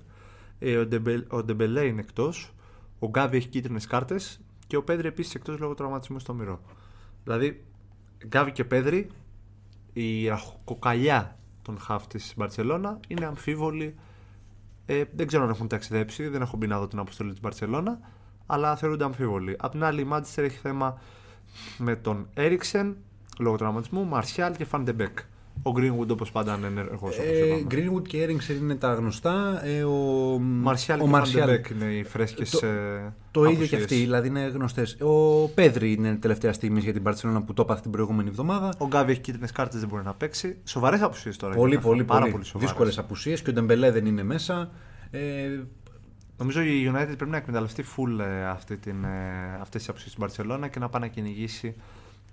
Ε, ο, Ντεμπελ, ο Ντεμπελέ είναι εκτός. Ο Γκάβι έχει κίτρινες κάρτες. Και ο Πέδρη επίσης εκτός λόγω τραυματισμού στο μυρό. Δηλαδή, Γκάβι και Πέδρη, η ραχοκοκαλιά των χαφ της Μπαρτσελώνα είναι αμφίβολη. Ε, δεν ξέρω αν έχουν ταξιδέψει, δεν έχω μπει να δω την αποστολή της Μπαρτσελώνα, αλλά θεωρούνται αμφίβολοι. Απ' την άλλη, η Manchester έχει θέμα με τον Έριξεν λόγω τραυματισμού, Μαρσιάλ και Φαντεμπέκ. Ο Greenwood όπως πάντα είναι ενεργός. Ε, Greenwood και Έριξεν είναι τα γνωστά. Ε, ο Μαρσιάλ και Φαντεμπέκ είναι οι φρέσκες. Το, ε, το ίδιο και αυτοί, δηλαδή είναι γνωστές. Ο Πέδρη είναι τελευταία στιγμή για την Μπαρτσελώνα που το έπαθε την προηγούμενη εβδομάδα. Ο Γκάβι έχει κίτρινες κάρτες, δεν μπορεί να παίξει. Σοβαρές απουσίες τώρα. Πολύ, πολύ, πάρα πολύ δύσκολες απουσίες και ο Ντεμπελέ δεν είναι μέσα. Ε, Νομίζω η United πρέπει να εκμεταλλευτεί full αυτή την, αυτές τις απουσίες στην Μπαρτσελώνα και να πάει να κυνηγήσει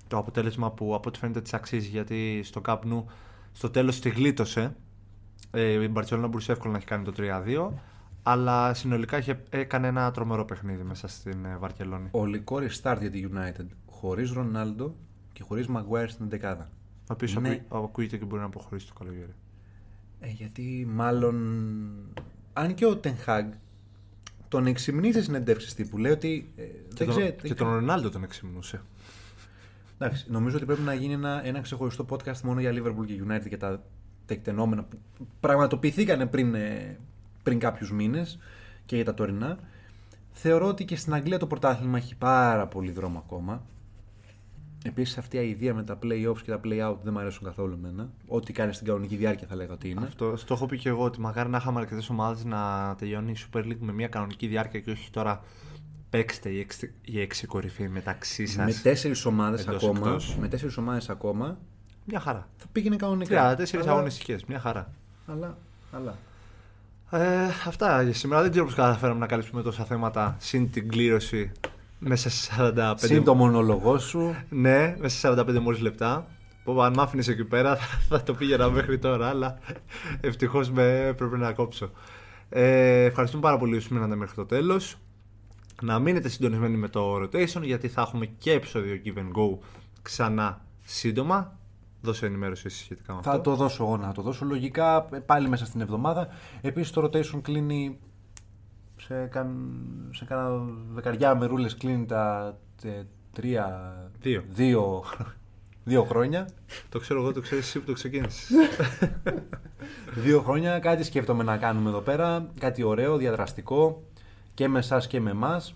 το αποτέλεσμα που από ό,τι φαίνεται της αξίζει, γιατί στο Camp Nou στο τέλος τη γλίτωσε. Η Μπαρτσελώνα μπορούσε εύκολα να έχει κάνει το τρία δύο, αλλά συνολικά είχε, έκανε ένα τρομερό παιχνίδι μέσα στην Βαρκελόνη. Ολικό restart για τη United, χωρίς Ρονάλντο και χωρίς Μαγκουάιρ στην δεκάδα. Ο οποίος ναι. ακούγεται και μπορεί να αποχωρήσει το καλοκαίρι. Ε, γιατί μάλλον, αν και ο Τεν Χαγκ τον εξυμνίζει συνεντεύξεις τύπου. Λέει ότι. Ε, και, τον, ξέ, και τον Ρονάλντο τον εξυμνούσε. Εντάξει, νομίζω ότι πρέπει να γίνει ένα, ένα ξεχωριστό podcast μόνο για Liverpool και United και τα τεκτενόμενα που πραγματοποιηθήκανε πριν, πριν κάποιους μήνες και για τα τωρινά. Θεωρώ ότι και στην Αγγλία το πρωτάθλημα έχει πάρα πολύ δρόμο ακόμα. Επίσης, αυτή η ιδέα με τα play-offs και τα play-out δεν μου αρέσουν καθόλου εμένα. Ό,τι κάνει στην κανονική διάρκεια θα λέγα ότι είναι. Αυτό το έχω πει και εγώ, ότι μακάρι να είχαμε αρκετές ομάδες να τελειώνει η Super League με μια κανονική διάρκεια και όχι τώρα παίξτε οι έξι, οι έξι κορυφοί μεταξύ σας. Με τέσσερις ομάδες ακόμα. Με τέσσερις ομάδες ακόμα. Μια χαρά. Θα πήγαινε κανονικά. Τέσσερις αλλά... αγωνιστικές. Μια χαρά. Αλλά. αλλά. Ε, αυτά για σήμερα. Δεν ξέρω πώς καταφέραμε να καλύψουμε τόσα θέματα συν την κλήρωση. Μέσα σε σαράντα πέντε. Συν το μονολογό σου. Ναι, μέσα σε σαράντα πέντε μόλις λεπτά. Που αν μ' άφηνες εκεί πέρα θα το πήγαινα μέχρι τώρα, αλλά ευτυχώς με έπρεπε να κόψω. Ε, ευχαριστούμε πάρα πολύ που μείνατε μέχρι το τέλος. Να μείνετε συντονισμένοι με το Rotation, γιατί θα έχουμε και επεισόδιο Give and Go ξανά σύντομα. Δώσε ενημέρωση εσύ σχετικά με αυτό. Θα το δώσω εγώ να το δώσω λογικά πάλι μέσα στην εβδομάδα. Επίσης το Rotation κλείνει. Σε, καν, σε κάνα δεκαριά μερούλες κλείνει τα τε, τρία, δύο. Δύο, δύο χρόνια. Το ξέρω εγώ, το ξέρεις εσύ που το ξεκίνησες. Δύο χρόνια, κάτι σκέφτομαι να κάνουμε εδώ πέρα, κάτι ωραίο, διαδραστικό και με εσάς και με εμάς.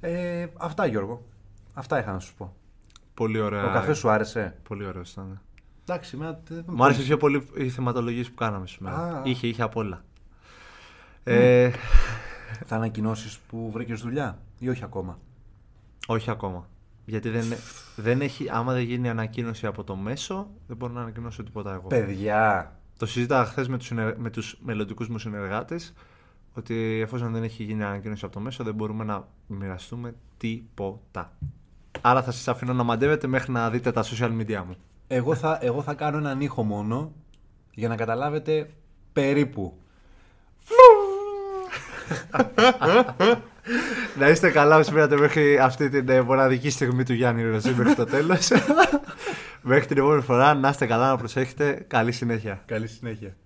Ε, αυτά Γιώργο, αυτά είχα να σου πω. Πολύ ωραία. Ο καφές σου άρεσε. Πολύ ωραίος ήταν. Εντάξει, με... Μου άρεσε πιο πολύ οι θεματολογίες που κάναμε σήμερα. Είχε, είχε απ' όλα. Ε... Θα ανακοινώσεις που βρήκες δουλειά ή όχι ακόμα? Όχι ακόμα. Γιατί δεν, δεν έχει, άμα δεν γίνει ανακοίνωση από το μέσο, δεν μπορώ να ανακοινώσω τίποτα εγώ. Παιδιά! Το συζήταγα χθες με τους, με τους μελλοντικούς μου συνεργάτες, ότι εφόσον δεν έχει γίνει ανακοίνωση από το μέσο, δεν μπορούμε να μοιραστούμε τίποτα. Άρα θα σας αφήνω να μαντεύετε μέχρι να δείτε τα social media μου. Εγώ θα, εγώ θα κάνω έναν ήχο μόνο για να καταλάβετε περίπου. Να είστε καλά που σήμερα μέχρι αυτή την μοναδική στιγμή του Γιάννη Ρωσίου μέχρι το τέλος. Μέχρι την επόμενη φορά να είστε καλά, να προσέχετε. Καλή συνέχεια. Καλή συνέχεια.